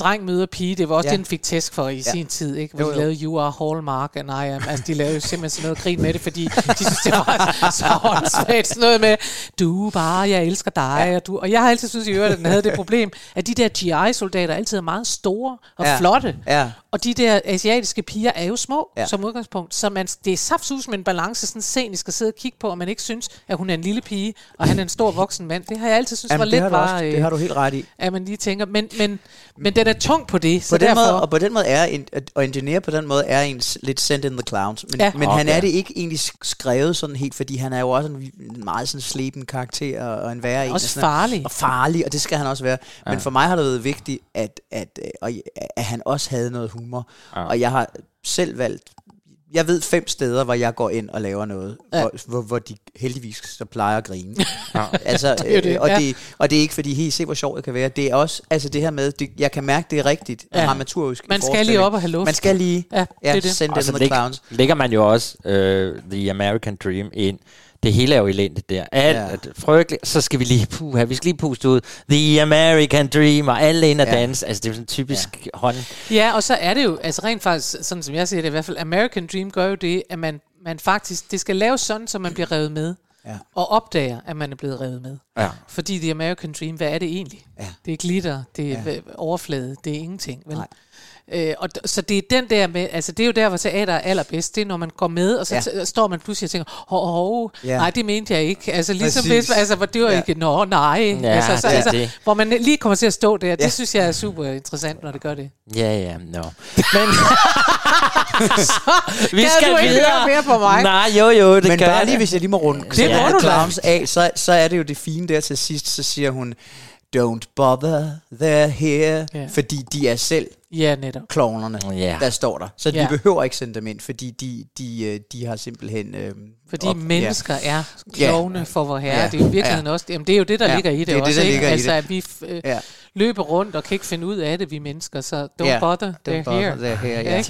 dreng møder pige, det var også den fik tæsk for i sin tid, ikke? Hvor de lavede You Are Hallmark and I Am. Altså, de lavede jo simpelthen sådan noget grin med det, fordi de synes, det var så håndsvagt. Sådan noget med, du bare, jeg elsker dig. Ja. Og jeg har altid synes i øvrigt, at den havde det problem, at de der GI-soldater altid er meget store og flotte. Ja. Og de der asiatiske piger er jo små som udgangspunkt. Så det er saftsus med en balance, sådan scenisk skal sidde og kigge på, og man ikke synes, at hun er en lille pige, og han er en stor voksen mand. Det har jeg altid synes var lidt bare... Det har du helt ret i. At man lige tænker, men den er tung på det, så på den måde, og på den måde er Engineer på den måde er en lidt sent in the clowns, men han er det ikke egentlig skrevet sådan helt, fordi han er jo også en meget sådan sleben karakter og en værre en og sådan farlig. Og farlig, og det skal han også være. Ja. Men for mig har det været vigtigt at han også havde noget humor. Ja. Og jeg har selv valgt, jeg ved 5 steder, hvor jeg går ind og laver noget, hvor de heldigvis så plejer at grine. Ja. Altså, og det er ikke fordi, hey, se hvor sjovt det kan være. Det er også, altså det her med, jeg kan mærke, det er rigtigt dramaturgisk. Man skal lige op og have luft. Man skal lige sende det med clowns. Lægger man jo også The American Dream ind. Det hele er jo elendigt der. Alt frygteligt. Så skal vi lige puste ud. The American Dream og alle ind og danse. Altså det er jo sådan typisk hånd. Ja, og så er det jo, altså rent faktisk, sådan som jeg ser det i hvert fald, American Dream gør jo det, at man man faktisk, det skal laves sådan, så man bliver revet med. Ja. Og opdager, at man er blevet revet med. Ja. Fordi The American Dream, hvad er det egentlig? Ja. Det er glitter, det er overflade, det er ingenting. Vel? Så det er den der med, altså det er jo der, hvor teater er allerbedst, det er når man går med, og så står man pludselig og tænker, nej, det mente jeg ikke. Altså ligesom hvis, altså hvor det var ikke, altså, hvor man lige kommer til at stå der, det synes jeg er super interessant, når det gør det. Men vi skal du ikke videre mere på mig. Nej, jo, det men bare lige, hvis jeg lige må runde Clarms af, så er det jo det fine der til sidst, så siger hun, don't bother, they're here, fordi de er selv klovnerne, der står der. Så de behøver ikke sende dem ind, fordi de har simpelthen... fordi mennesker er klovne for vor herre. Det er jo virkeligheden også... Jamen, det er jo det, der ligger i det, også. Altså, at vi løber rundt og kan ikke finde ud af det, vi mennesker. Så don't bother, they're here. Ja.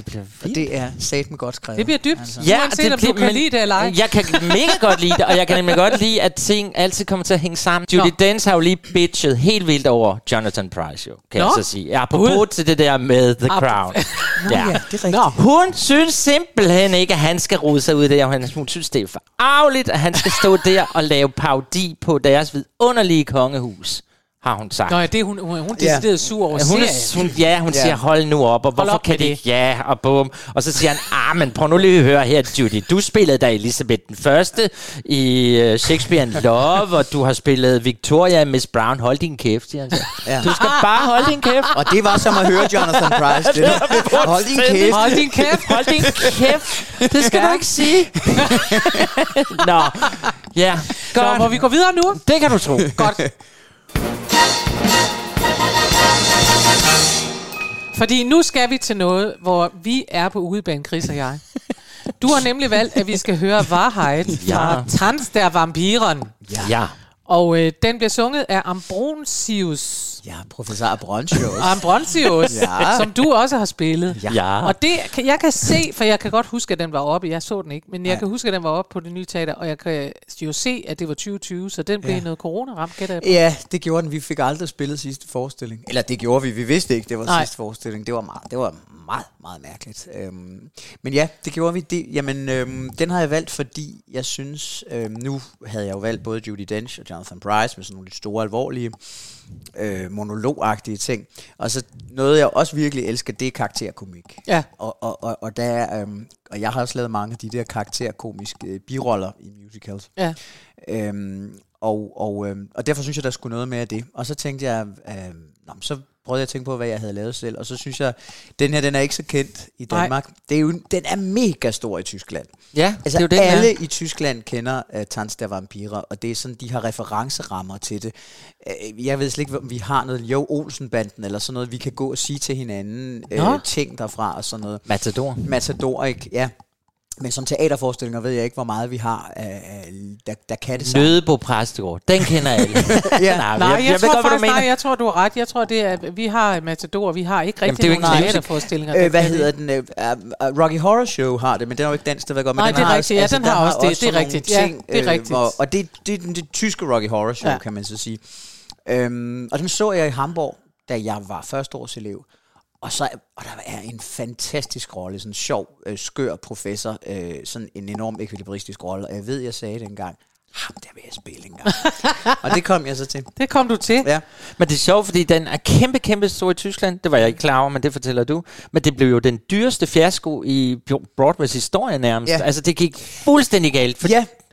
Det er satme godt skrevet. Det bliver dybt. Altså. Ja, det om du kan lide det eller ej. Jeg kan mega godt lide det, og jeg kan nemlig godt lide, at ting altid kommer til at hænge sammen. Judi Dench har jo lige bitchet helt vildt over Jonathan Pryce, jo, kan jeg så sige. Apropos til det der med The Crown. Hun synes simpelthen ikke, at han skal rode sig ud der. Hun synes, det er forarveligt, at han skal stå der og lave parodi på deres vidunderlige kongehus, har hun sagt. Nå ja, det er hun decideret sur over serien. Ja, hun siger, hold nu op, og hvorfor op kan det? Ja, og bum. Og så siger han, men prøv nu lige at høre her, Judy. Du spillede da Elisabeth den Første i Shakespeare and Love, og du har spillet Victoria Miss Brown. Hold din kæft, siger han så. Ja. Du skal bare holde din kæft. Og det var som at høre Jonathan Pryce. Hold din kæft. Hold din kæft. Hold din kæft. Det skal du ikke sige. Nå, ja. Godt. Så må vi gå videre nu? Det kan du tro. Godt. Fordi nu skal vi til noget, hvor vi er på udebane, Chris og jeg. Du har nemlig valgt, at vi skal høre Wahrheit fra Tanz der Vampiren. Ja. Og den bliver sunget af Ambrosius. Ja, professor Ambrosius. Som du også har spillet. Ja. Og det, jeg kan se, for jeg kan godt huske, at den var oppe. Jeg så den ikke, men jeg kan huske, at den var oppe på Det Nye Teater, og jeg kan jo se, at det var 2020, så den blev noget corona-ramt, gætter jeg på. Ja, det gjorde den. Vi fik aldrig spillet sidste forestilling. Eller det gjorde vi. Vi vidste ikke, det var sidste forestilling. Det var meget mærkeligt. Men ja, det gjorde vi. Den har jeg valgt, fordi jeg synes, nu havde jeg jo valgt både Judi Dench og Jonathan Pryce med sådan nogle lidt store, alvorlige monologagtige ting. Og så noget, jeg også virkelig elsker, det er karakterkomik. Ja. Og der er, og jeg har også lavet mange af de der karakterkomiske biroller i musicals. Ja. Og derfor synes jeg, der skulle noget mere af det. Og så tænkte jeg, så prøvede jeg at tænke på, hvad jeg havde lavet selv. Og så synes jeg, den her, den er ikke så kendt i Danmark. Det er jo, den er mega stor i Tyskland. Ja, altså, det er jo alle i Tyskland kender Tanz der Vampire, og det er sådan, de har referencerammer til det. Jeg ved slet ikke, om vi har noget Olsenbanden eller sådan noget, vi kan gå og sige til hinanden ting derfra og sådan noget. Matador, ikke? Ja. Men som teaterforestillinger ved jeg ikke, hvor meget vi har, der kan det sammen. Nødebo Præstegård, den kender alle. Jeg tror, du har ret. Jeg tror, det er, vi har Matador, vi har ikke rigtig nogen teaterforestillinger. Hvad hedder den? Rocky Horror Show har det, men den er jo ikke dansk, det var godt. Nej, det er rigtigt. Altså, ja, den har også det. Det er rigtigt. Og det er det tyske Rocky Horror Show, kan man så sige. Og den så jeg i Hamburg, da jeg var førsteårselev. Og der er en fantastisk rolle, sådan en sjov, skør professor, sådan en enorm ekvilibristisk rolle. Og jeg ved, jeg sagde det engang, ham der vil jeg spille engang. Og det kom jeg så til. Det kom du til. Ja. Men det er sjovt, fordi den er kæmpe, kæmpe stor i Tyskland. Det var jeg ikke klar over, men det fortæller du. Men det blev jo den dyreste fiasko i Broadways historie nærmest. Ja. Altså det gik fuldstændig galt.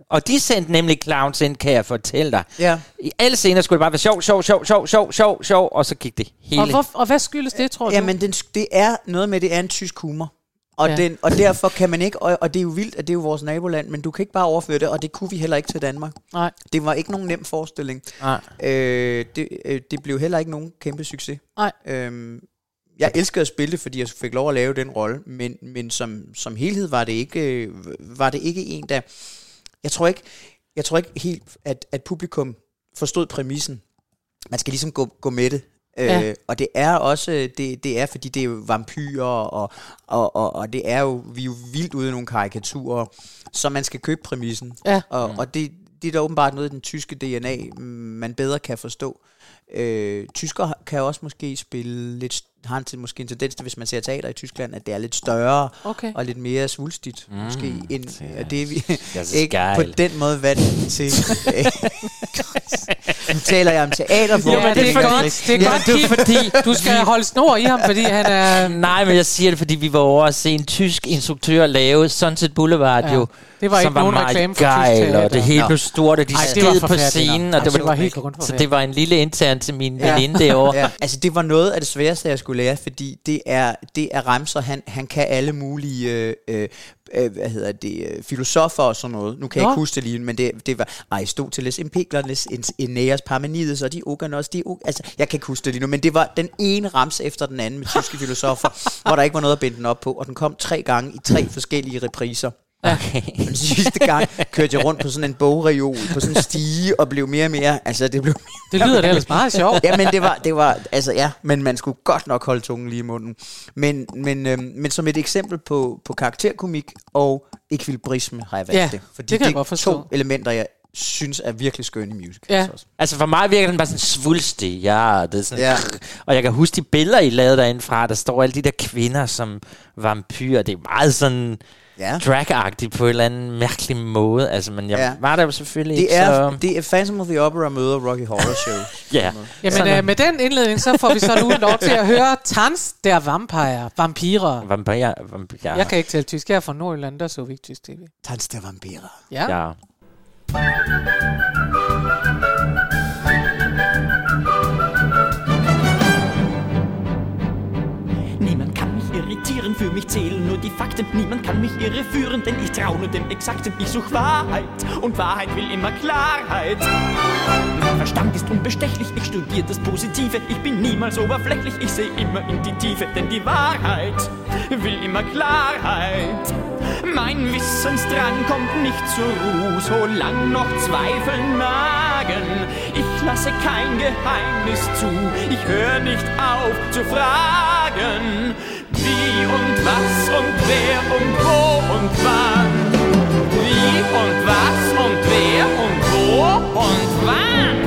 Og de sendte nemlig clowns ind, kan jeg fortælle dig. Ja. I alle scener skulle det bare være sjov, og så gik det hele. Og hvad skyldes det, tror du? Jamen, det er noget med, det er en tysk humor. Og derfor kan man ikke, og det er jo vildt, at det er jo vores naboland, men du kan ikke bare overføre det, og det kunne vi heller ikke til Danmark. Nej. Det var ikke nogen nem forestilling. Nej. Det blev heller ikke nogen kæmpe succes. Nej. Jeg elskede at spille det, fordi jeg fik lov at lave den rolle, men som helhed var det ikke, en, der... Jeg tror ikke helt, at publikum forstod præmissen. Man skal ligesom gå med det. Og det er også, det er, fordi det er jo vampyrer, og det er jo, vi er jo vildt ude i nogle karikaturer, så man skal købe præmissen. Ja. Og det er da åbenbart noget af den tyske DNA, man bedre kan forstå. Tyskere kan også måske spille lidt har måske en tendens til, hvis man ser teater i Tyskland, at det er lidt større og lidt mere svulstigt, måske, end det vi ikke på den måde vant til. Nu taler jeg om teater for. Ja, det er godt. Det er godt, ja, fordi du skal holde snor i ham, fordi han er... Nej, men jeg siger det, fordi vi var over at se en tysk instruktør lave Sunset Boulevard, jo. Det var ikke var nogen reklame for tysk, og det hele blev stort, og de skede på scenen, og det var helt så det var en lille intern til min veninde derovre. Ja. Altså, det var noget af det sværeste, jeg skulle lære, fordi det er Remser, han kan alle mulige... hvad hedder det, filosofer og sådan noget. Nu kan jeg ikke huske det lige, men det var Aristoteles, Empedokles, Aeneas, Parmenides og Diogenes, altså jeg kan ikke huske det lige nu, men det var den ene ramse efter den anden med tyske filosofer, hvor der ikke var noget at binde den op på, og den kom 3 gange i 3 forskellige repriser. Okay. Den sidste gang kørte jeg rundt på sådan en bogreol, på sådan en stige, og blev mere og mere, altså det blev... Det lyder da ellers meget sjovt. Ja, men det var, altså ja, men man skulle godt nok holde tungen lige i munden. Men som et eksempel på karakterkomik og ekvilibrisme har jeg valgt det. Fordi det er 2 elementer, jeg synes er virkelig skønne i musicals også. Altså for mig virker den bare sådan svulstig, det er sådan, og jeg kan huske de billeder, I lavede derindefra, der står alle de der kvinder som vampyrer, det er meget sådan... Ja. Drag-agtigt på en eller anden mærkelig måde. Altså, men jeg var der jo selvfølgelig ikke så... Det er Phantom of the Opera møder Rocky Horror Show. Jamen, med den indledning, så får vi så nu lov til at høre Tanz der Vampire. Vampire. Jeg kan ikke tale tysk. Jeg er fra Nordjylland, der så vi ikke tysk tv. Tanz der Vampire. Ja. Für mich zählen nur die Fakten, niemand kann mich irreführen, denn ich trau nur dem Exakten. Ich such Wahrheit und Wahrheit will immer Klarheit. Mein Verstand ist unbestechlich, ich studiere das Positive, ich bin niemals oberflächlich, ich seh immer in die Tiefe, denn die Wahrheit will immer Klarheit. Mein Wissensdrang kommt nicht zur Ruhe, solang noch Zweifeln nagen. Ich lasse kein Geheimnis zu, ich höre nicht auf zu fragen. Wie und was und wer und wo und wann? Wie und was und wer und wo und wann?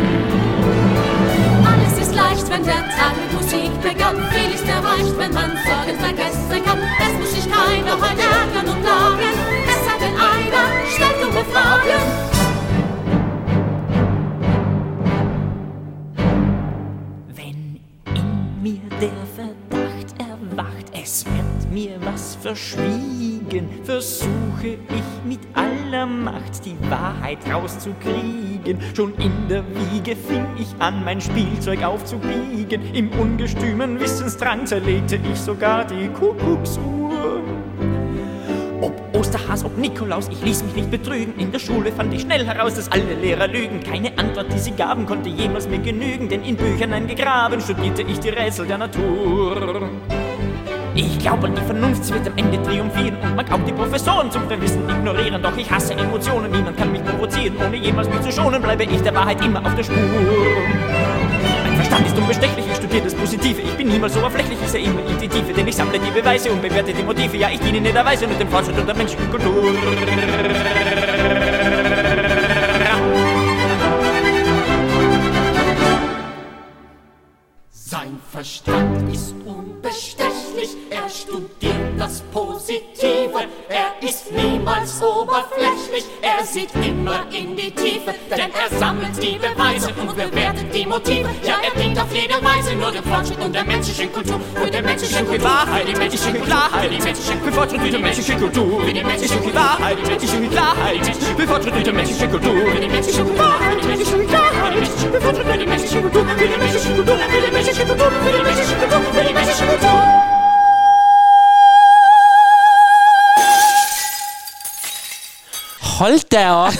Alles ist leicht, wenn der Tag mit Musik begann. Viel ist erreicht, wenn man Sorgen vergessen kann. Es muss sich keiner heute ärgern und nagen. Es sei denn einer, stellt dumme Fragen. Es wird mir was verschwiegen, versuche ich mit aller Macht die Wahrheit rauszukriegen. Schon in der Wiege fing ich an, mein Spielzeug aufzubiegen. Im ungestümen Wissensdrang zerlegte ich sogar die Kuckucksuhr. Ob Osterhas, ob Nikolaus, ich ließ mich nicht betrügen. In der Schule fand ich schnell heraus, dass alle Lehrer lügen. Keine Antwort, die sie gaben, konnte jemals mir genügen. Denn in Büchern eingegraben studierte ich die Rätsel der Natur. Ich glaube an die Vernunft, wird am Ende triumphieren. Und man glaubt die Professoren zum Verwissen ignorieren. Doch ich hasse Emotionen, niemand kann mich provozieren. Ohne jemals mich zu schonen, bleibe ich der Wahrheit immer auf der Spur. Mein Verstand ist unbestechlich, ich studiere das Positive. Ich bin niemals oberflächlich, ich sehe immer in die Tiefe. Denn ich sammle die Beweise und bewerte die Motive. Ja, ich diene in der Weise mit dem Fortschritt und der menschlichen Kultur. Sein Verstand ist unbestechlich, er studiert das Positive, er ist niemals oberflächlich, er sieht immer in die Tiefe, denn er sammelt die Beweise und bewertet die Motive, ja er dient auf jede Weise nur dem Fortschritt und der menschlichen Kultur, für die menschliche Wahrheit, die menschliche Klarheit, die menschliche Fortschritt und die menschliche Kultur, für die menschliche Wahrheit, die menschliche Klarheit, für Fortschritt und die menschliche Kultur, für die menschliche Wahrheit, die menschliche Klarheit, für Fortschritt und die menschliche Kultur, für die menschliche Kultur, für die menschliche Kultur, für die menschliche Kultur, für die menschliche Kultur. Hold da op.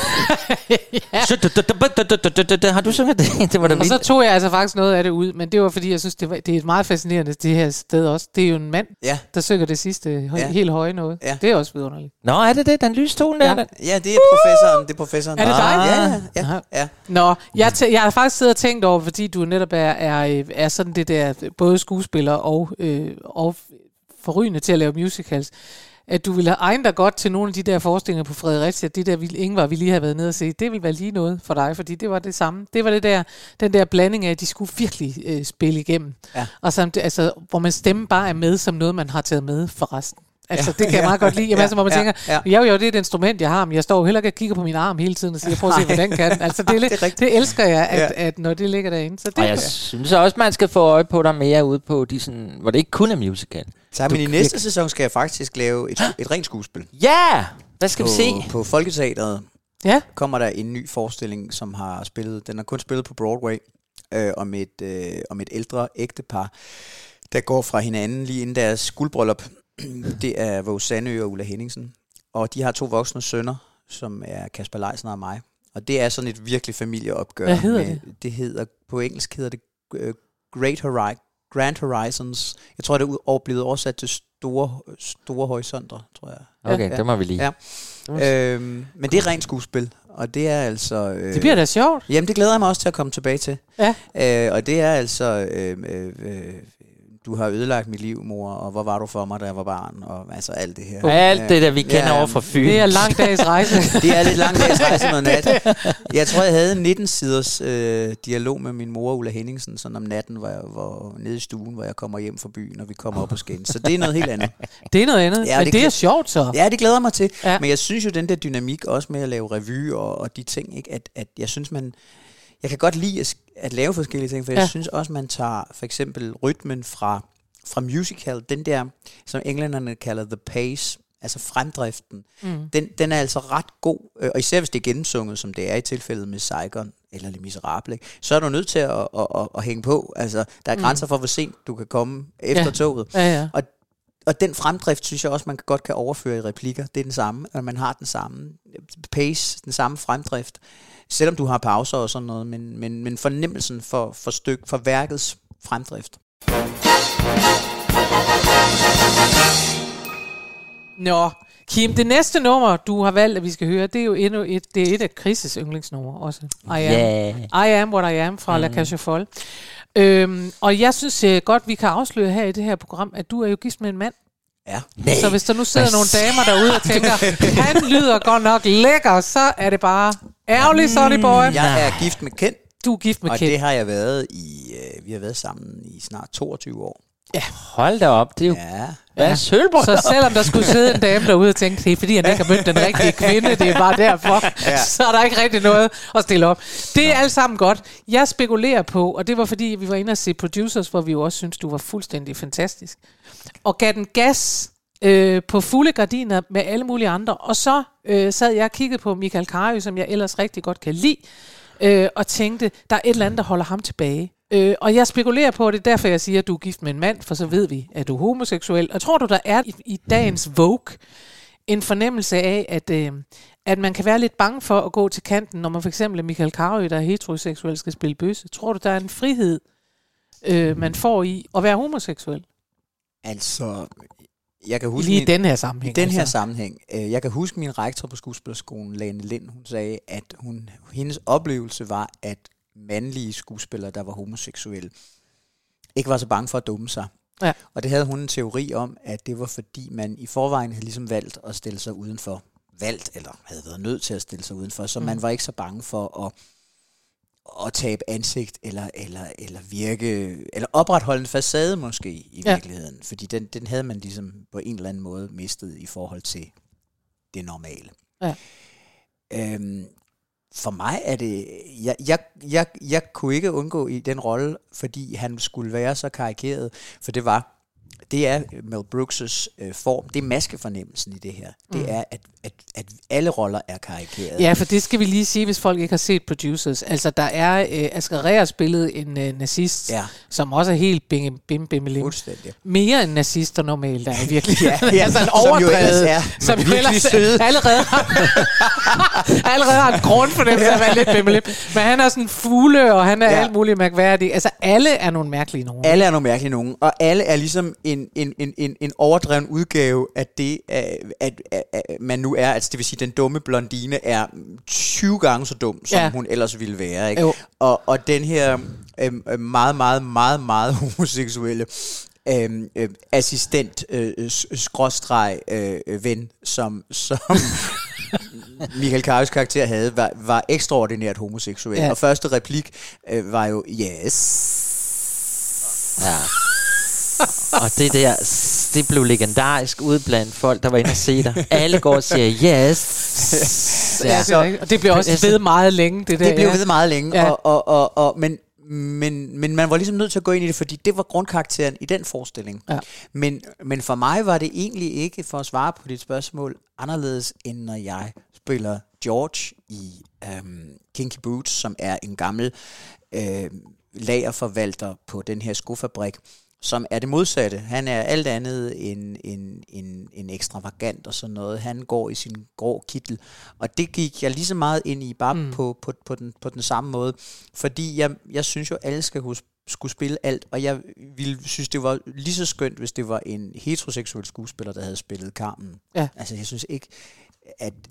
Har du sunget det? Det var og så tog jeg altså faktisk noget af det ud, men det var fordi, jeg synes, det er et meget fascinerende det her sted også. Det er jo en mand, der synger det sidste helt høje noget. Ja. Det er også vidunderligt. Nå, er det det? Den lyse tonen der? Ja, det er professoren. Det er professoren. Er det dig? Ja. Nå, jeg har faktisk siddet og tænkt over, fordi du netop er sådan det der, både skuespiller og forrygende til at lave musicals. at du ville have egnet dig godt til nogle af de der forestillinger på Fredericia, det der Ingvar, vi lige har været nede og se, det ville være lige noget for dig, fordi det var det samme. Det var det der, den der blanding af, at de skulle virkelig spille igennem. Ja. Og samt, altså, hvor man stemme bare er med som noget, man har taget med for resten. Altså, det kan jeg meget godt lide. Jamen, altså, hvor man tænker, jo, det er et instrument, jeg har, men jeg står jo heller ikke og kigger på min arm hele tiden og siger, prøv at se, hvordan kan den. Altså, det elsker jeg, at når det ligger derinde. Så det jeg synes også, man skal få øje på dig mere ude på de sådan, hvor det ikke kun er musical. Så, men i næste sæson skal jeg faktisk lave et rent skuespil. Ja! Hvad skal vi se? På Folketeateret kommer der en ny forestilling, som har spillet, den har kun spillet på Broadway, om et ældre ægtepar, der går fra hinanden lige inden deres guldbryllup. Det er Vosanø og Ulla Henningsen. Og de har to voksne sønner, som er Kasper Leisner og mig. Og det er sådan et virkelig familieopgør. Hvad hedder det? Det hedder, på engelsk hedder det Grand Horizons. Jeg tror, det er blevet oversat til store horisonter, tror jeg. Okay, det må vi lige. Ja. Men det er rent skuespil. Og det er altså... det bliver da sjovt. Jamen, det glæder jeg mig også til at komme tilbage til. Ja. Og det er altså... du har ødelagt mit liv, mor, og hvor var du for mig, da jeg var barn, og altså alt det her. Alt det, der vi kender over fra Fyn. Det er lang dags rejse. Det er lidt lang dags rejse med nat. Jeg tror, jeg havde en 19-siders dialog med min mor, Ulla Henningsen, sådan om natten, hvor nede i stuen, hvor jeg kommer hjem fra byen, og vi kommer op på Skæn. Så det er noget helt andet. Det er noget andet, ja, men det er sjovt så. Ja, det glæder mig til. Ja. Men jeg synes jo, den der dynamik også med at lave revy og de ting, ikke? At jeg synes, man... Jeg kan godt lide at lave forskellige ting, for jeg synes også, man tager for eksempel rytmen fra musical, den der, som englænderne kalder the pace, altså fremdriften, den er altså ret god, og især hvis det er gennemsunget, som det er i tilfældet med Saigon eller Les Misérables, så er du nødt til at hænge på. Altså, der er grænser for, hvor sent du kan komme efter toget. Ja, ja. Og den fremdrift, synes jeg også, man godt kan overføre i replikker. Det er den samme, og man har den samme pace, den samme fremdrift. Selvom du har pauser og sådan noget, men fornemmelsen for værkets fremdrift. Nå, Kim, det næste nummer, du har valgt, at vi skal høre, det er jo endnu et af Chris' yndlingsnumre også. I Am What I Am fra La Cage aux Folles. Og jeg synes godt, vi kan afsløre her i det her program, at du er jo gift med en mand. Ja. Nee. Så hvis der nu sidder nogle damer derude og tænker, han lyder godt nok lækker, så er det bare ærgerligt, Sonny Boy. Jeg er gift med Ken. Du er gift med Ken. Og det har jeg været vi har været sammen i snart 22 år. Ja, hold da op, det er jo... Ja. Så selvom der skulle sidde en dame derude og tænke, det er fordi, han ikke har mødt den rigtige kvinde, det er bare derfor, så er der ikke rigtig noget at stille op. Det er alt sammen godt. Jeg spekulerer på, og det var fordi, vi var inde og se Producers, hvor vi jo også synes du var fuldstændig fantastisk, og gav den gas på fulde gardiner med alle mulige andre, og så sad jeg og kiggede på Michael Carøe, som jeg ellers rigtig godt kan lide, og tænkte, der er et eller andet, der holder ham tilbage. Og jeg spekulerer på, det er derfor, jeg siger, at du er gift med en mand, for så ved vi, at du er homoseksuel. Og tror du, der er i dagens Vogue en fornemmelse af, at man kan være lidt bange for at gå til kanten, når man for eksempel er Michael Carøe, der er heteroseksuel, skal spille bøsse? Tror du, der er en frihed, man får i at være homoseksuel? Altså... Jeg kan huske lige i den her sammenhæng. Jeg kan huske min rektor på skuespillerskolen, Lane Lind, hun sagde, at hendes oplevelse var, at mandlige skuespillere, der var homoseksuelle, ikke var så bange for at dumme sig. Ja. Og det havde hun en teori om, at det var fordi, man i forvejen havde ligesom valgt at stille sig udenfor. Valgt, eller havde været nødt til at stille sig udenfor, så man var ikke så bange for at tabe ansigt, eller virke, eller opretholde en facade måske i virkeligheden. Fordi den havde man ligesom på en eller anden måde mistet i forhold til det normale. Ja. For mig er det... Jeg kunne ikke undgå i den rolle, fordi han skulle være så karikeret, for det er Mel Brooks' form. Det er maskefornemmelsen i det her. Det er, at alle roller er karikerede. Ja, for det skal vi lige sige, hvis folk ikke har set Producers. Altså, der er Asger Reher spillet en nazist, som også er helt bim-bim-bim-bim. Fuldstændig. Mere end nazister normalt, der er virkelig. Ja, altså en overdrevet, som jo ellers er allerede har en grundfornemmelse af at være lidt bim-bim. Men han er sådan fugle, og han er alt muligt mærkværdig. Altså, alle er nogle mærkelige nogen. Alle er nogle mærkelige nogen, og alle er ligesom en overdreven udgave af det, at man nu er, altså det vil sige, den dumme blondine er 20 gange så dum, som hun ellers ville være, ikke? Og den her meget, meget, meget, meget homoseksuelle assistent skråstreg ven, som Michael Carøes karakter havde, var ekstraordinært homoseksuel. Ja. Og første replik var jo, yes. Ja. Og det der, det blev legendarisk ude blandt folk, der var inde og se dig. Alle går og siger, yes. Ja. Ja, og det blev også ved meget længe, det der. Det blev ved meget længe, ja. Men man var ligesom nødt til at gå ind i det, fordi det var grundkarakteren i den forestilling. Ja. Men for mig var det egentlig ikke, for at svare på dit spørgsmål, anderledes end når jeg spiller George i Kinky Boots, som er en gammel lagerforvalter på den her skofabrik, som er det modsatte. Han er alt andet end ekstravagant og sådan noget. Han går i sin grå kittel. Og det gik jeg lige så meget ind i, bare på den samme måde. Fordi jeg synes jo, alle skulle spille alt. Og jeg ville synes, det var lige så skønt, hvis det var en heteroseksuel skuespiller, der havde spillet Carmen. Ja. Altså, jeg synes ikke,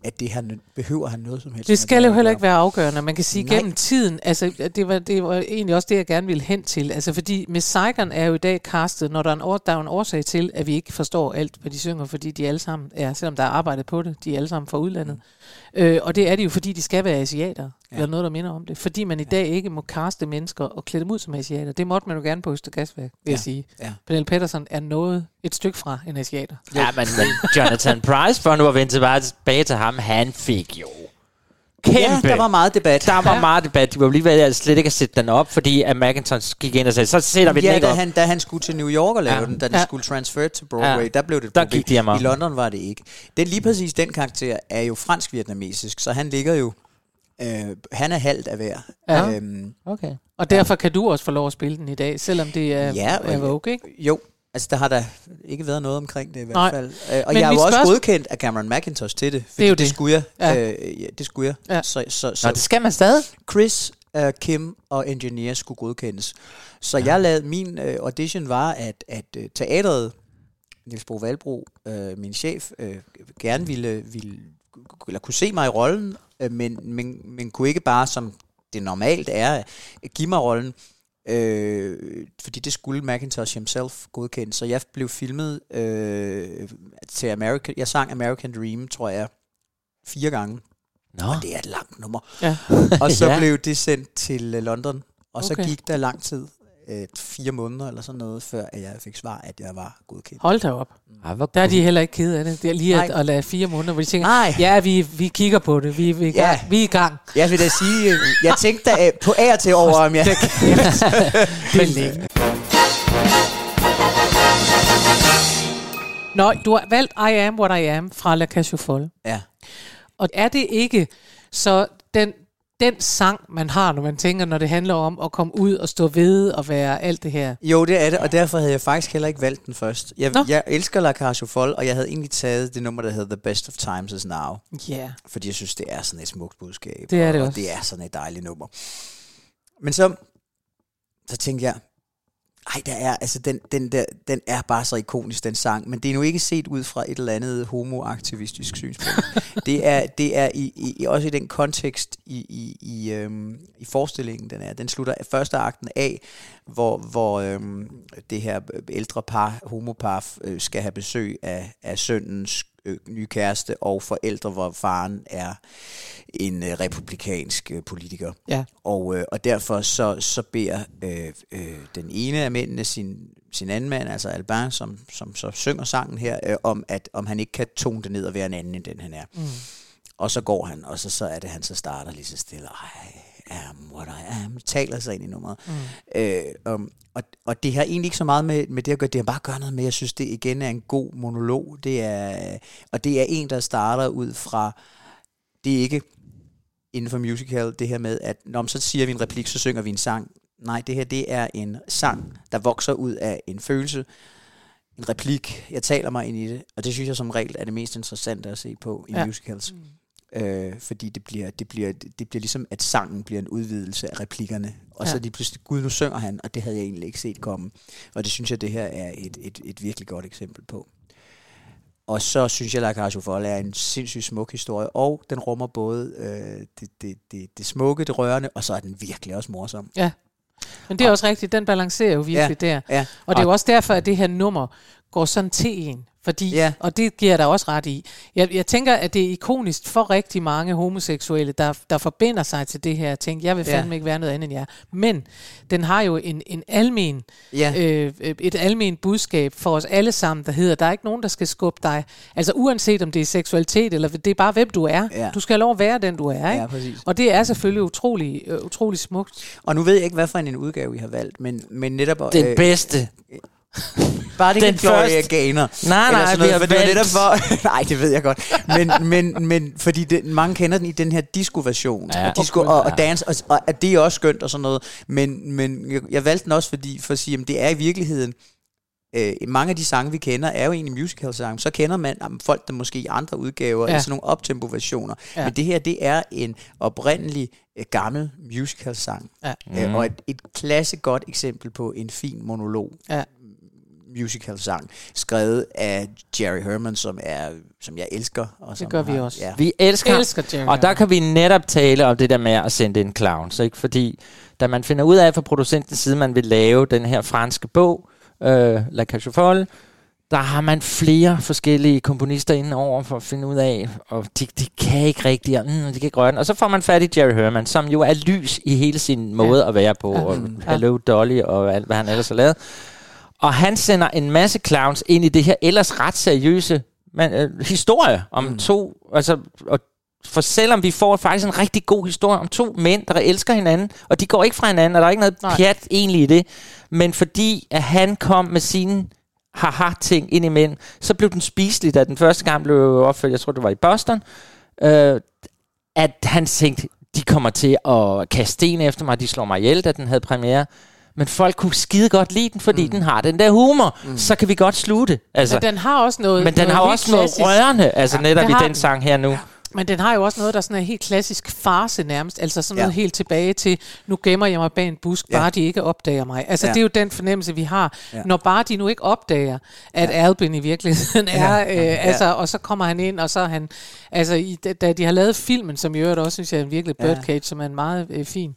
at det her behøver han noget som helst. Det skal jo heller ikke være afgørende. Man kan sige, gennem tiden, altså det var egentlig også det, jeg gerne ville hen til. Altså fordi Miss Saigon er jo i dag castet, når der er en årsag til, at vi ikke forstår alt, hvad de synger, fordi de alle sammen er, selvom der er arbejdet på det, de er alle sammen fra udlandet. Og det er de jo, fordi de skal være asiater, eller noget, der minder om det. Fordi man i dag ikke må caste mennesker og klæde dem ud som asiater. Det måtte man jo gerne på Østergasværk, vil jeg sige. Ja. Pernille Pettersen er et stykke fra en asiater. Ja, men Jonathan Pryce, for nu at vende tilbage til ham, han fik jo kæmpe. Ja, der var meget debat. De var lige ved at slet ikke at sætte den op, fordi at Mackintosh gik ind og sagde, så sætter vi den ikke op. Ja, da han skulle til New York og lave den, da den skulle transfer til Broadway, der blev det et problem. Gik de ham op. I London var det ikke. Lige præcis den karakter er jo fransk-vietnamesisk, så han ligger jo han er halvt af hver. Ja. Okay. Og derfor kan du også få lov at spille den i dag, selvom det er Vogue, ikke? Jo. Altså, der har der ikke været noget omkring det i hvert fald. Og men jeg er jo også godkendt af Cameron Mackintosh til det, fordi det skulle jeg. Ja. Det skulle jeg. Ja. Så det skal man stadig. Chris, Kim og Engineer skulle godkendes. Så jeg lavede min audition var, at teateret, Niels Bro Valbro, min chef, gerne ville kunne se mig i rollen, men kunne ikke bare, som det normalt er, give mig rollen. Fordi det skulle Mackintosh himself godkende. Så jeg blev filmet til American. Jeg sang American Dream, tror jeg, 4 gange. Og det er et langt nummer. Ja. Og så blev det sendt til London. Og så gik der lang tid, 4 måneder eller sådan noget, før jeg fik svar, at jeg var godkendt. Hold da op. Der er de heller ikke kede af det. Det er lige at lade 4 måneder, hvor de tænker, vi kigger på det. Vi er i gang. Jeg vil da sige, jeg tænkte da på A til over, om jeg... Nå, du har valgt I Am What I Am fra La Cage aux Folles. Ja. Og er det ikke så den sang, man har, når man tænker, når det handler om at komme ud og stå ved og være alt det her? Jo, det er det, og derfor havde jeg faktisk heller ikke valgt den først. Jeg elsker La Cage aux Folles, og jeg havde egentlig taget det nummer, der hedder The Best of Times Is Now. Yeah. Fordi jeg synes, det er sådan et smukt budskab. Det er det også. Og det er sådan et dejligt nummer. Men så tænkte jeg, der er, altså den er bare så ikonisk, den sang, men det er nu ikke set ud fra et eller andet homoaktivistisk synspunkt. det er i også i den kontekst i forestillingen, den slutter første akten af, hvor det her ældre par, homopar, skal have besøg af sønnens nye kæreste og forældre, hvor faren er en republikansk politiker. Ja. Og derfor så beder den ene af mændene sin anden mand, altså Albin, som så synger sangen her, om han ikke kan tone det ned og være en anden end den han er. Mm. Og så går han, og så er det han, så starter lige så stille. Am what I am, taler sig ind i nummeret. Mm. Og det har egentlig ikke så meget med det at gøre, det har bare gør noget med, jeg synes det igen er en god monolog, det er en, der starter ud fra, det er ikke inden for musical, det her med, at når så siger vi en replik, så synger vi en sang. Nej, det her, det er en sang, der vokser ud af en følelse, en replik, jeg taler mig ind i det, og det synes jeg som regel er det mest interessante at se på i musicals. Mm. Fordi det bliver ligesom, at sangen bliver en udvidelse af replikkerne, og så lige pludselig, gud, nu synger han, og det havde jeg egentlig ikke set komme, og det synes jeg, det her er et virkelig godt eksempel på. Og så synes jeg, La Cage aux Folles er en sindssygt smuk historie, og den rummer både det smukke, det rørende, og så er den virkelig også morsom. Ja. Men det er også rigtigt, den balancerer jo virkelig der. Ja. Og det er jo også derfor, at det her nummer går sådan til en. Fordi, og det giver jeg dig også ret i. Jeg tænker, at det er ikonisk for rigtig mange homoseksuelle, der forbinder sig til det her. Jeg tænker, jeg vil fandme ikke være noget andet end jer. Men den har jo en almen, et almen budskab for os alle sammen, der hedder, der er ikke nogen, der skal skubbe dig. Altså uanset om det er seksualitet, eller det er bare, hvem du er. Ja. Du skal have lov at være den, du er. Ikke? Ja, og det er selvfølgelig utrolig smukt. Og nu ved jeg ikke, hvad for en udgave I har valgt, men netop... Den bedste... Bare det den Floriaganer. Nej, det er netop for... Nej, det ved jeg godt. Men fordi mange kender den i den her disco-version. Ja, og disco og dance, og det er også skønt og sådan noget. Men jeg valgte den også fordi, for at sige, at det er i virkeligheden... mange af de sange, vi kender, er jo egentlig musical-sange. Så kender man folk, der måske i andre udgaver, eller sådan nogle optempo-versioner. Ja. Men det her, det er en oprindelig gammel musical-sang. Ja. Og et klassegodt eksempel på en fin monolog. Ja. Musical-sang, skrevet af Jerry Herman, som jeg elsker. Og det gør vi også. Ja. Vi elsker Jerry Herman. Og der kan vi netop tale om det der med at sende en clowns, ikke? Fordi da man finder ud af fra producentens side, man vil lave den her franske bog, La Cage aux Folles, der har man flere forskellige komponister indenover for at finde ud af, og de kan ikke rigtigt, de kan ikke røre den. Og så får man fat i Jerry Herman, som jo er lys i hele sin måde at være på, og Hello Dolly og alt, hvad han ellers har lavet. Og han sender en masse clowns ind i det her ellers ret seriøse historie om to... Altså, for selvom vi får faktisk en rigtig god historie om to mænd, der elsker hinanden, og de går ikke fra hinanden, og der er ikke noget pjat egentlig i det, men fordi at han kom med sine haha-ting ind imellem, så blev den spiselig, da den første gang blev opført, jeg tror det var i Boston, at han tænkte, de kommer til at kaste sten efter mig, de slår mig ihjel, da den havde premiere. Men folk kunne skide godt lide den, fordi den har den der humor. Så kan vi godt slutte. Altså, men den har også noget. Men den har også noget rørende, altså netop i den sang her nu. Men den har jo også noget, der sådan er helt klassisk farce nærmest. Altså sådan noget helt tilbage til, nu gemmer jeg mig bag en busk, bare de ikke opdager mig. Altså det er jo den fornemmelse, vi har. Ja. Når bare de nu ikke opdager, at Albin i virkeligheden er... og så kommer han ind, og så er han... Altså da de har lavet filmen, som i øvrigt også, synes jeg, er en virkelig Birdcage, som er en meget fin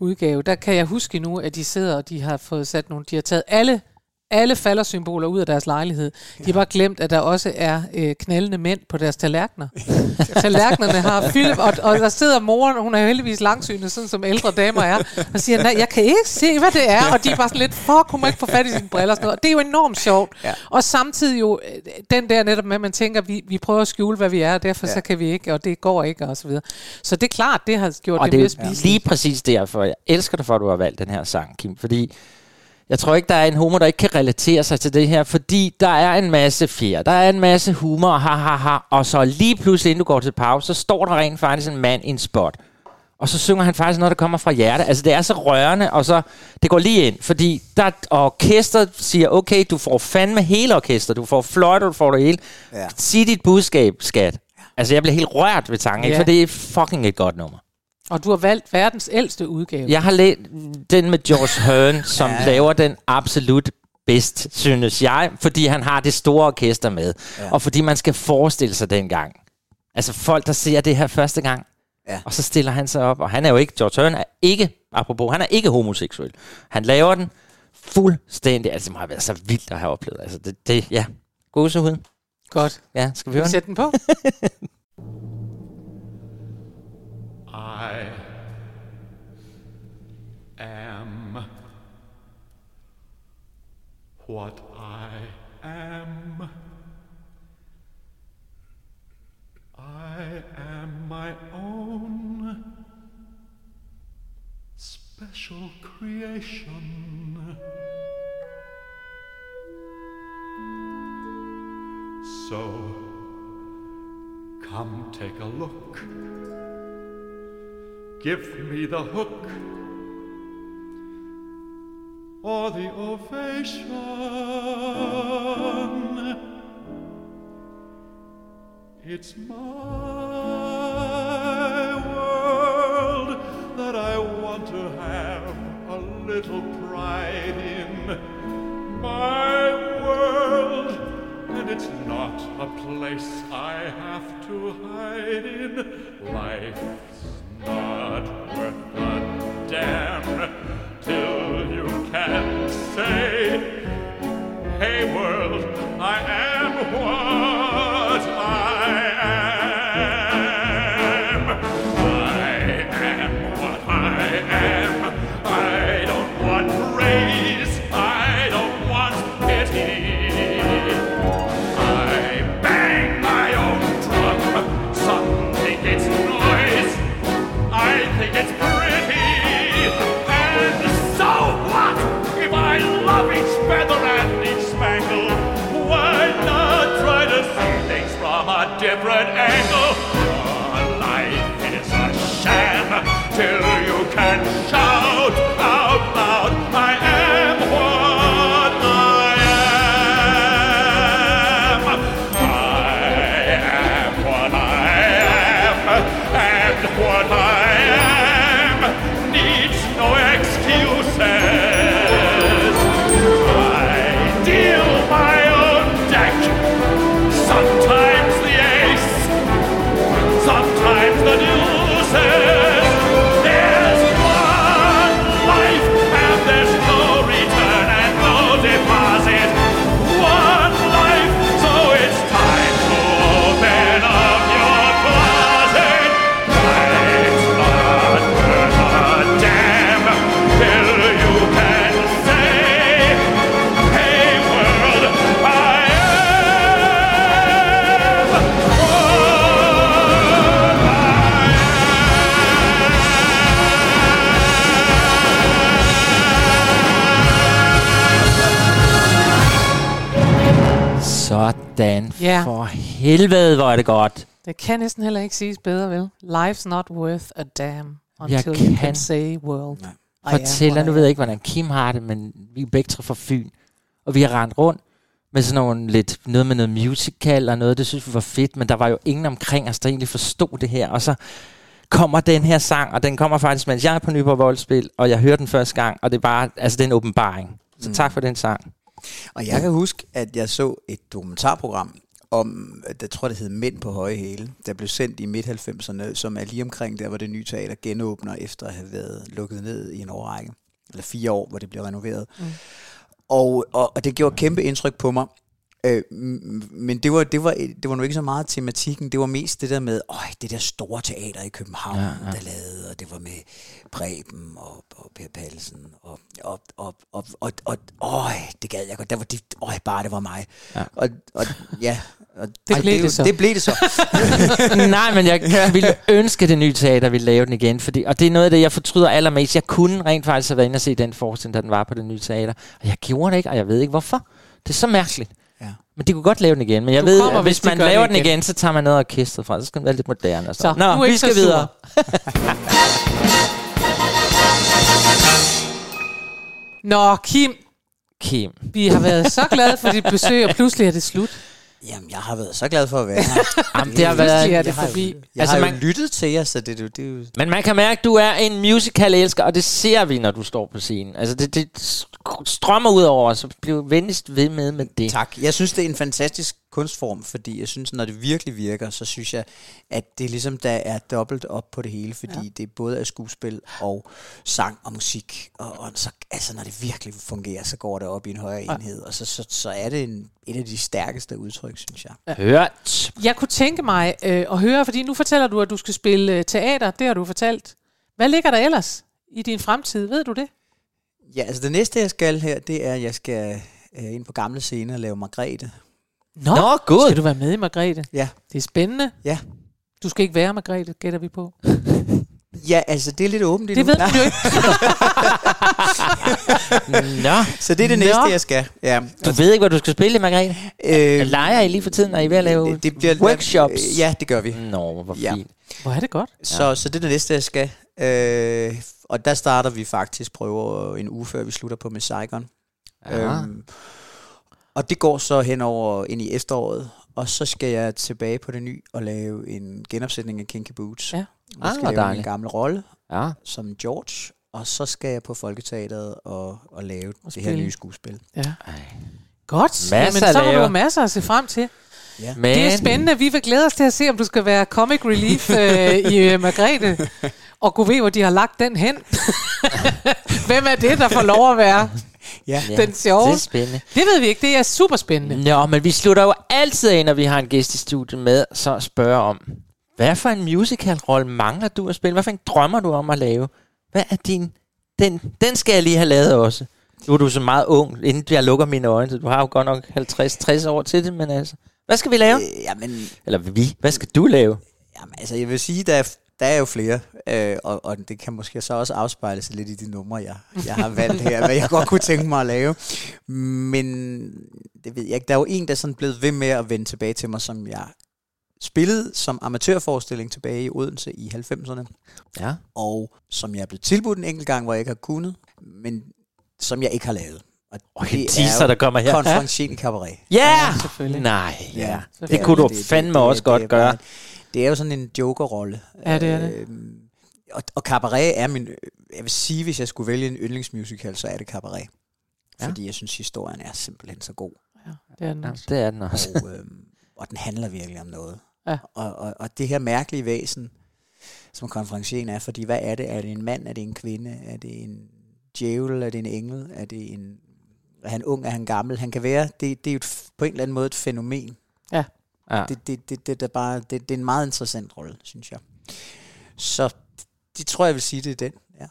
udgave. Der kan jeg huske nu, at de sidder, og de har fået sat nogle... De har taget alle faldersymboler ud af deres lejlighed. De har bare glemt, at der også er knaldende mænd på deres tallerkener. Tallerkenerne har Philip, og der sidder moren, hun er jo heldigvis langsynet, sådan som ældre damer er, og siger, nej, jeg kan ikke se, hvad det er, og de er bare sådan lidt, kunne man ikke få fat i sine briller og sådan noget. Og det er jo enormt sjovt. Ja. Og samtidig jo, den der netop med, at man tænker, vi prøver at skjule, hvad vi er, og derfor så kan vi ikke, og det går ikke, og så videre. Så det er klart, det har gjort og det mere spiseligt. Lige præcis derfor, jeg elsker dig for, at du har valgt den her sang, Kim, fordi jeg tror ikke, der er en homo, der ikke kan relatere sig til det her, fordi der er en masse fjer, der er en masse humor, og så lige pludselig, inden du går til pause, så står der rent faktisk en mand i en spot. Og så synger han faktisk noget, der kommer fra hjertet. Altså, det er så rørende, og så det går lige ind, fordi der orkestret siger, okay, du får fandme hele orkestret, du får fløjter, du får det hele. Ja. Sig dit budskab, skat. Altså, jeg bliver helt rørt ved tanken, ikke? For det er fucking et godt nummer. Og du har valgt verdens ældste udgave. Jeg har læst den med George Hearn, som laver den absolut bedst, synes jeg. Fordi han har det store orkester med. Ja. Og fordi man skal forestille sig dengang. Altså folk, der ser det her første gang. Ja. Og så stiller han sig op. Og han er jo ikke, George Hearn er ikke, apropos, han er ikke homoseksuel. Han laver den fuldstændig. Altså det må have været så vildt at have oplevet. Altså det gåsehud. Godt. Ja, skal vi høre den? Sæt den på. I am what I am. I am my own special creation. So come take a look. Give me the hook or the ovation. It's my world that I want to have a little pride in. My world, and it's not a place I have to hide in. Life's not worth a damn till you till you can shout out loud, I am what I am. I am what I am, and what I am needs no excuses. I deal my own deck, sometimes the ace, sometimes the loser. Sådan, yeah. For helvede, hvor er det godt. Det kan næsten heller ikke siges bedre, vel? Life's not worth a damn until you can say world. Ja. Fortæl dig, nu ved jeg ikke, hvordan Kim har det, men vi er begge tre fra Fyn. Og vi har rendt rundt med sådan nogle lidt, noget med noget musical og noget, det synes vi var fedt, men der var jo ingen omkring os, der egentlig forstod det her. Og så kommer den her sang, og den kommer faktisk, mens jeg er på Nyborg Voldspil, og jeg hører den første gang, og det er bare, altså det er en åbenbaring. Så tak for den sang. Og jeg kan huske, at jeg så et dokumentarprogram om, jeg tror det hed Mænd på høje hæle, der blev sendt i midt-90'erne, som er lige omkring der, hvor Det Nye Teater genåbner efter at have været lukket ned i en årrække, eller 4 år, hvor det blev renoveret. Og det gjorde kæmpe indtryk på mig. Men det var nu ikke så meget tematikken. Det var mest det der med det der store teater i København, der lavede. Og det var med Preben og Per Pallesen. Og det gad jeg godt. Der var det, bare det var mig. Det blev det så. Nej, men jeg ville ønske Det Nye Teater ville lave den igen, fordi, og det er noget af det jeg fortryder allermest. Jeg kunne rent faktisk have været inde og se den forestilling, da den var på Det Nye Teater, og jeg gjorde det ikke, og jeg ved ikke hvorfor. Det er så mærkeligt. Ja. Men de kunne godt lave den igen. Men jeg ved, at hvis man laver den igen, så tager man noget orkestret fra. Så skal den være lidt moderne og sådan. Nå, vi skal videre. Nå, Kim. Vi har været så glade for dit besøg, og pludselig er det slut. Jamen, jeg har været så glad for at være her. Jamen, det har været... Jeg har jo, jeg har lyttet til jer, så det er jo... Men man kan mærke, at du er en musical-elsker, og det ser vi, når du står på scenen. Altså, det strømmer ud over os, så bliv venligst ved med det. Tak. Jeg synes, det er en fantastisk kunstform, fordi jeg synes, når det virkelig virker, så synes jeg, at det ligesom, der er dobbelt op på det hele, fordi det både er skuespil og sang og musik, og så, altså, når det virkelig fungerer, så går det op i en højere enhed, og så er det et af de stærkeste udtryk, synes jeg. Ja. Hørt! Jeg kunne tænke mig at høre, fordi nu fortæller du, at du skal spille teater, det har du fortalt. Hvad ligger der ellers i din fremtid? Ved du det? Ja, altså det næste, jeg skal her, det er, at jeg skal ind på gamle scene og lave Margrethe. Nå, god. Skal du være med i Margrethe? Ja. Det er spændende. Ja. Du skal ikke være Margrethe, gætter vi på. Ja, altså det er lidt åbent. Det ved du jo ikke. Nå. Så det er det næste, jeg skal. Ja. Du ved ikke, hvor du skal spille i Margrethe? Leger I lige for tiden, når I er ved at lave workshops? Ja, det gør vi. Nå, hvor fint. Hvor er det godt. Så det er det næste, jeg skal. Og der starter vi faktisk prøver en uge før vi slutter på Miss Saigon. Og det går så henover ind i efteråret, og så skal jeg tilbage på Det Nye og lave en genopsætning af Kinky Boots. Ja. Jeg skal lave en gammel rolle som George, og så skal jeg på Folketeateret og lave og det her nye skuespil. Ja. Godt, men så har du masser at se frem til. Ja. Det er spændende, vi vil glæde os til at se, om du skal være comic relief i Margrethe. Og gå ved, hvor de har lagt den hen. Hvem er det, der får lov at være? Ja, den sjove. Det er spændende. Det ved vi ikke, det er super spændende. Nå, men vi slutter jo altid af, når vi har en gæst i studiet med, så spørger om, hvad for en musical-rolle mangler du at spille? Hvad for en drømmer du om at lave? Hvad er din... Den skal jeg lige have lavet også. Nu er du så meget ung, inden jeg lukker mine øjne, så du har jo godt nok 50-60 år til det, men altså... Hvad skal vi lave? Eller vi. Hvad skal du lave? Jamen, altså, jeg vil sige, der er jo flere, og det kan måske så også afspejle sig lidt i de numre, jeg har valgt her, hvad jeg godt kunne tænke mig at lave. Men det ved jeg ikke. Der er jo en, der er sådan blevet ved med at vende tilbage til mig, som jeg spillede som amatørforestilling tilbage i Odense i 90'erne. Ja. Og som jeg blev tilbudt en enkelt gang, hvor jeg ikke har kunnet, men som jeg ikke har lavet. Og det teaser, der kommer her. Konferencien i Cabaret. Ja, selvfølgelig. Nej, ja. Det kunne du fandme også godt gøre. Det er jo sådan en jokerrolle. Ja, det er det. Og Cabaret er min... Jeg vil sige, hvis jeg skulle vælge en yndlingsmusical, så er det Cabaret. Ja. Fordi jeg synes, historien er simpelthen så god. Ja, det er den også. Ja, det er den også. Og den handler virkelig om noget. Ja. Og det her mærkelige væsen, som konferencien er, fordi hvad er det? Er det en mand? Er det en kvinde? Er det en djævel? Er det en engel? Er det en... Er han ung? Er han gammel? Han kan være... Det er jo på en eller anden måde et fænomen. Ja. Ja. Det er en meget interessant rolle, synes jeg. Så... Det tror jeg vil sige, det er den. Ja.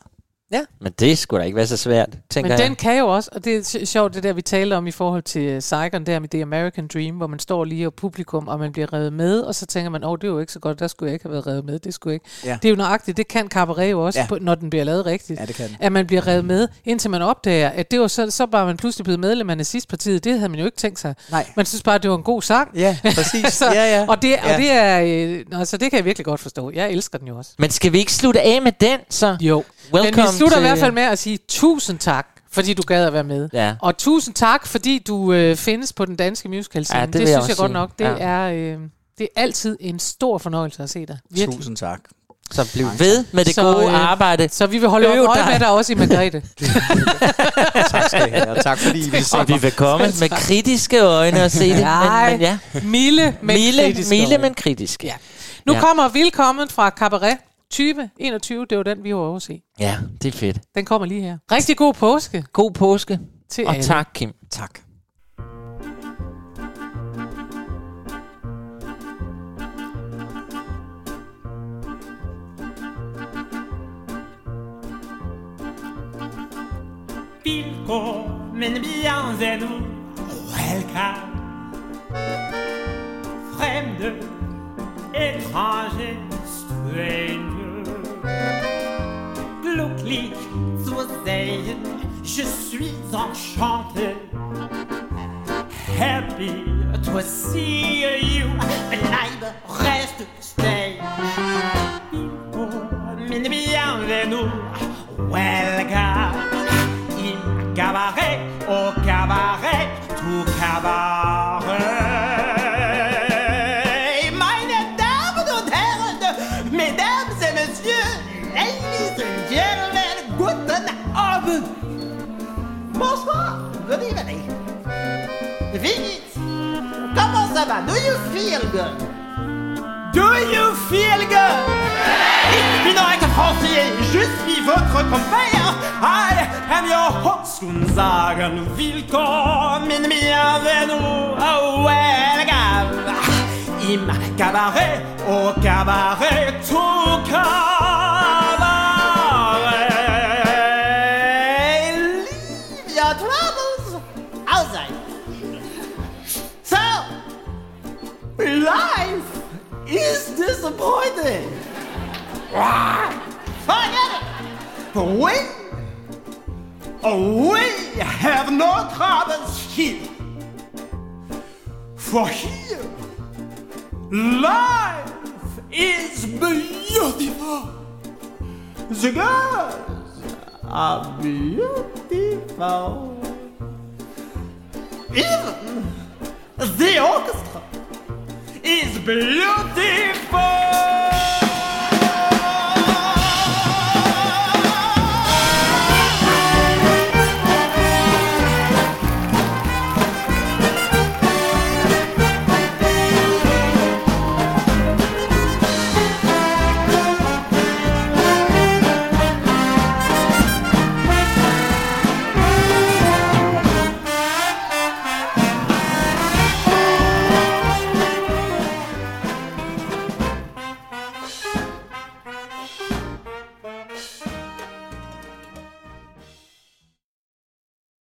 Ja. Men det skulle da ikke være så svært. Men den kan jo også, og det er sjovt det der, vi taler om i forhold til Saigon, der med The American Dream, hvor man står lige og publikum, og man bliver revet med, og så tænker man, det er jo ikke så godt, der skulle jeg ikke have været revet med, det skulle ikke. Ja. Det er jo nøjagtigt, det kan Cabaret jo også, ja. Når den bliver lavet rigtigt. Ja, det kan. At man bliver revet med, indtil man opdager, at det var så var man pludselig blevet medlem af nazistpartiet, det havde man jo ikke tænkt sig. Nej. Man synes bare, det var en god sang. Ja, præcis. Så, ja. Og det kan jeg virkelig godt forstå. Jeg elsker den jo også. Men skal vi ikke slutte af med den, så? Jo. Welcome. Men vi slutter i hvert fald med at sige tusind tak, fordi du gad at være med. Ja. Og tusind tak, fordi du findes på den danske musicalscene. Ja, det synes jeg godt nok. Det er altid en stor fornøjelse at se dig. Virkelig. Tusind tak. Så bliv ved med det gode arbejde. Så vi vil holde øje med dig også i Margrethe. Tak skal I have. Tak fordi I vil se mig. Og vi vil komme med kritiske øjne og se det. Nej, milde, men kritisk. Ja. Nu kommer velkommen fra Cabaret. 2021, det var den, vi var over at se. Ja, det er fedt. Den kommer lige her. Rigtig god påske. God påske. Til og alle. Tak, Kim. Tak. Bilko, men vi er endnu halka. Fremde, étranger, strange. Glücklich zu sehen, je suis enchanté. Happy to see you, bleibe, reste, stay. Bienvenue, welcome. Im Cabaret, au Cabaret, tout Cabaret. Bonsoir, good evening. Vinit, comment ça va? Do you feel good? Do you feel good? Ich bin heute Französisch, je suis votre compagnon. I am your host. Und sagen willkommen, bienvenue, welcome. Im Cabaret, au Cabaret, tout Cabaret. Life is disappointing. Forget it. But we have no troubles here. For here, life is beautiful. The girls are beautiful. Even the orchestra is beautiful.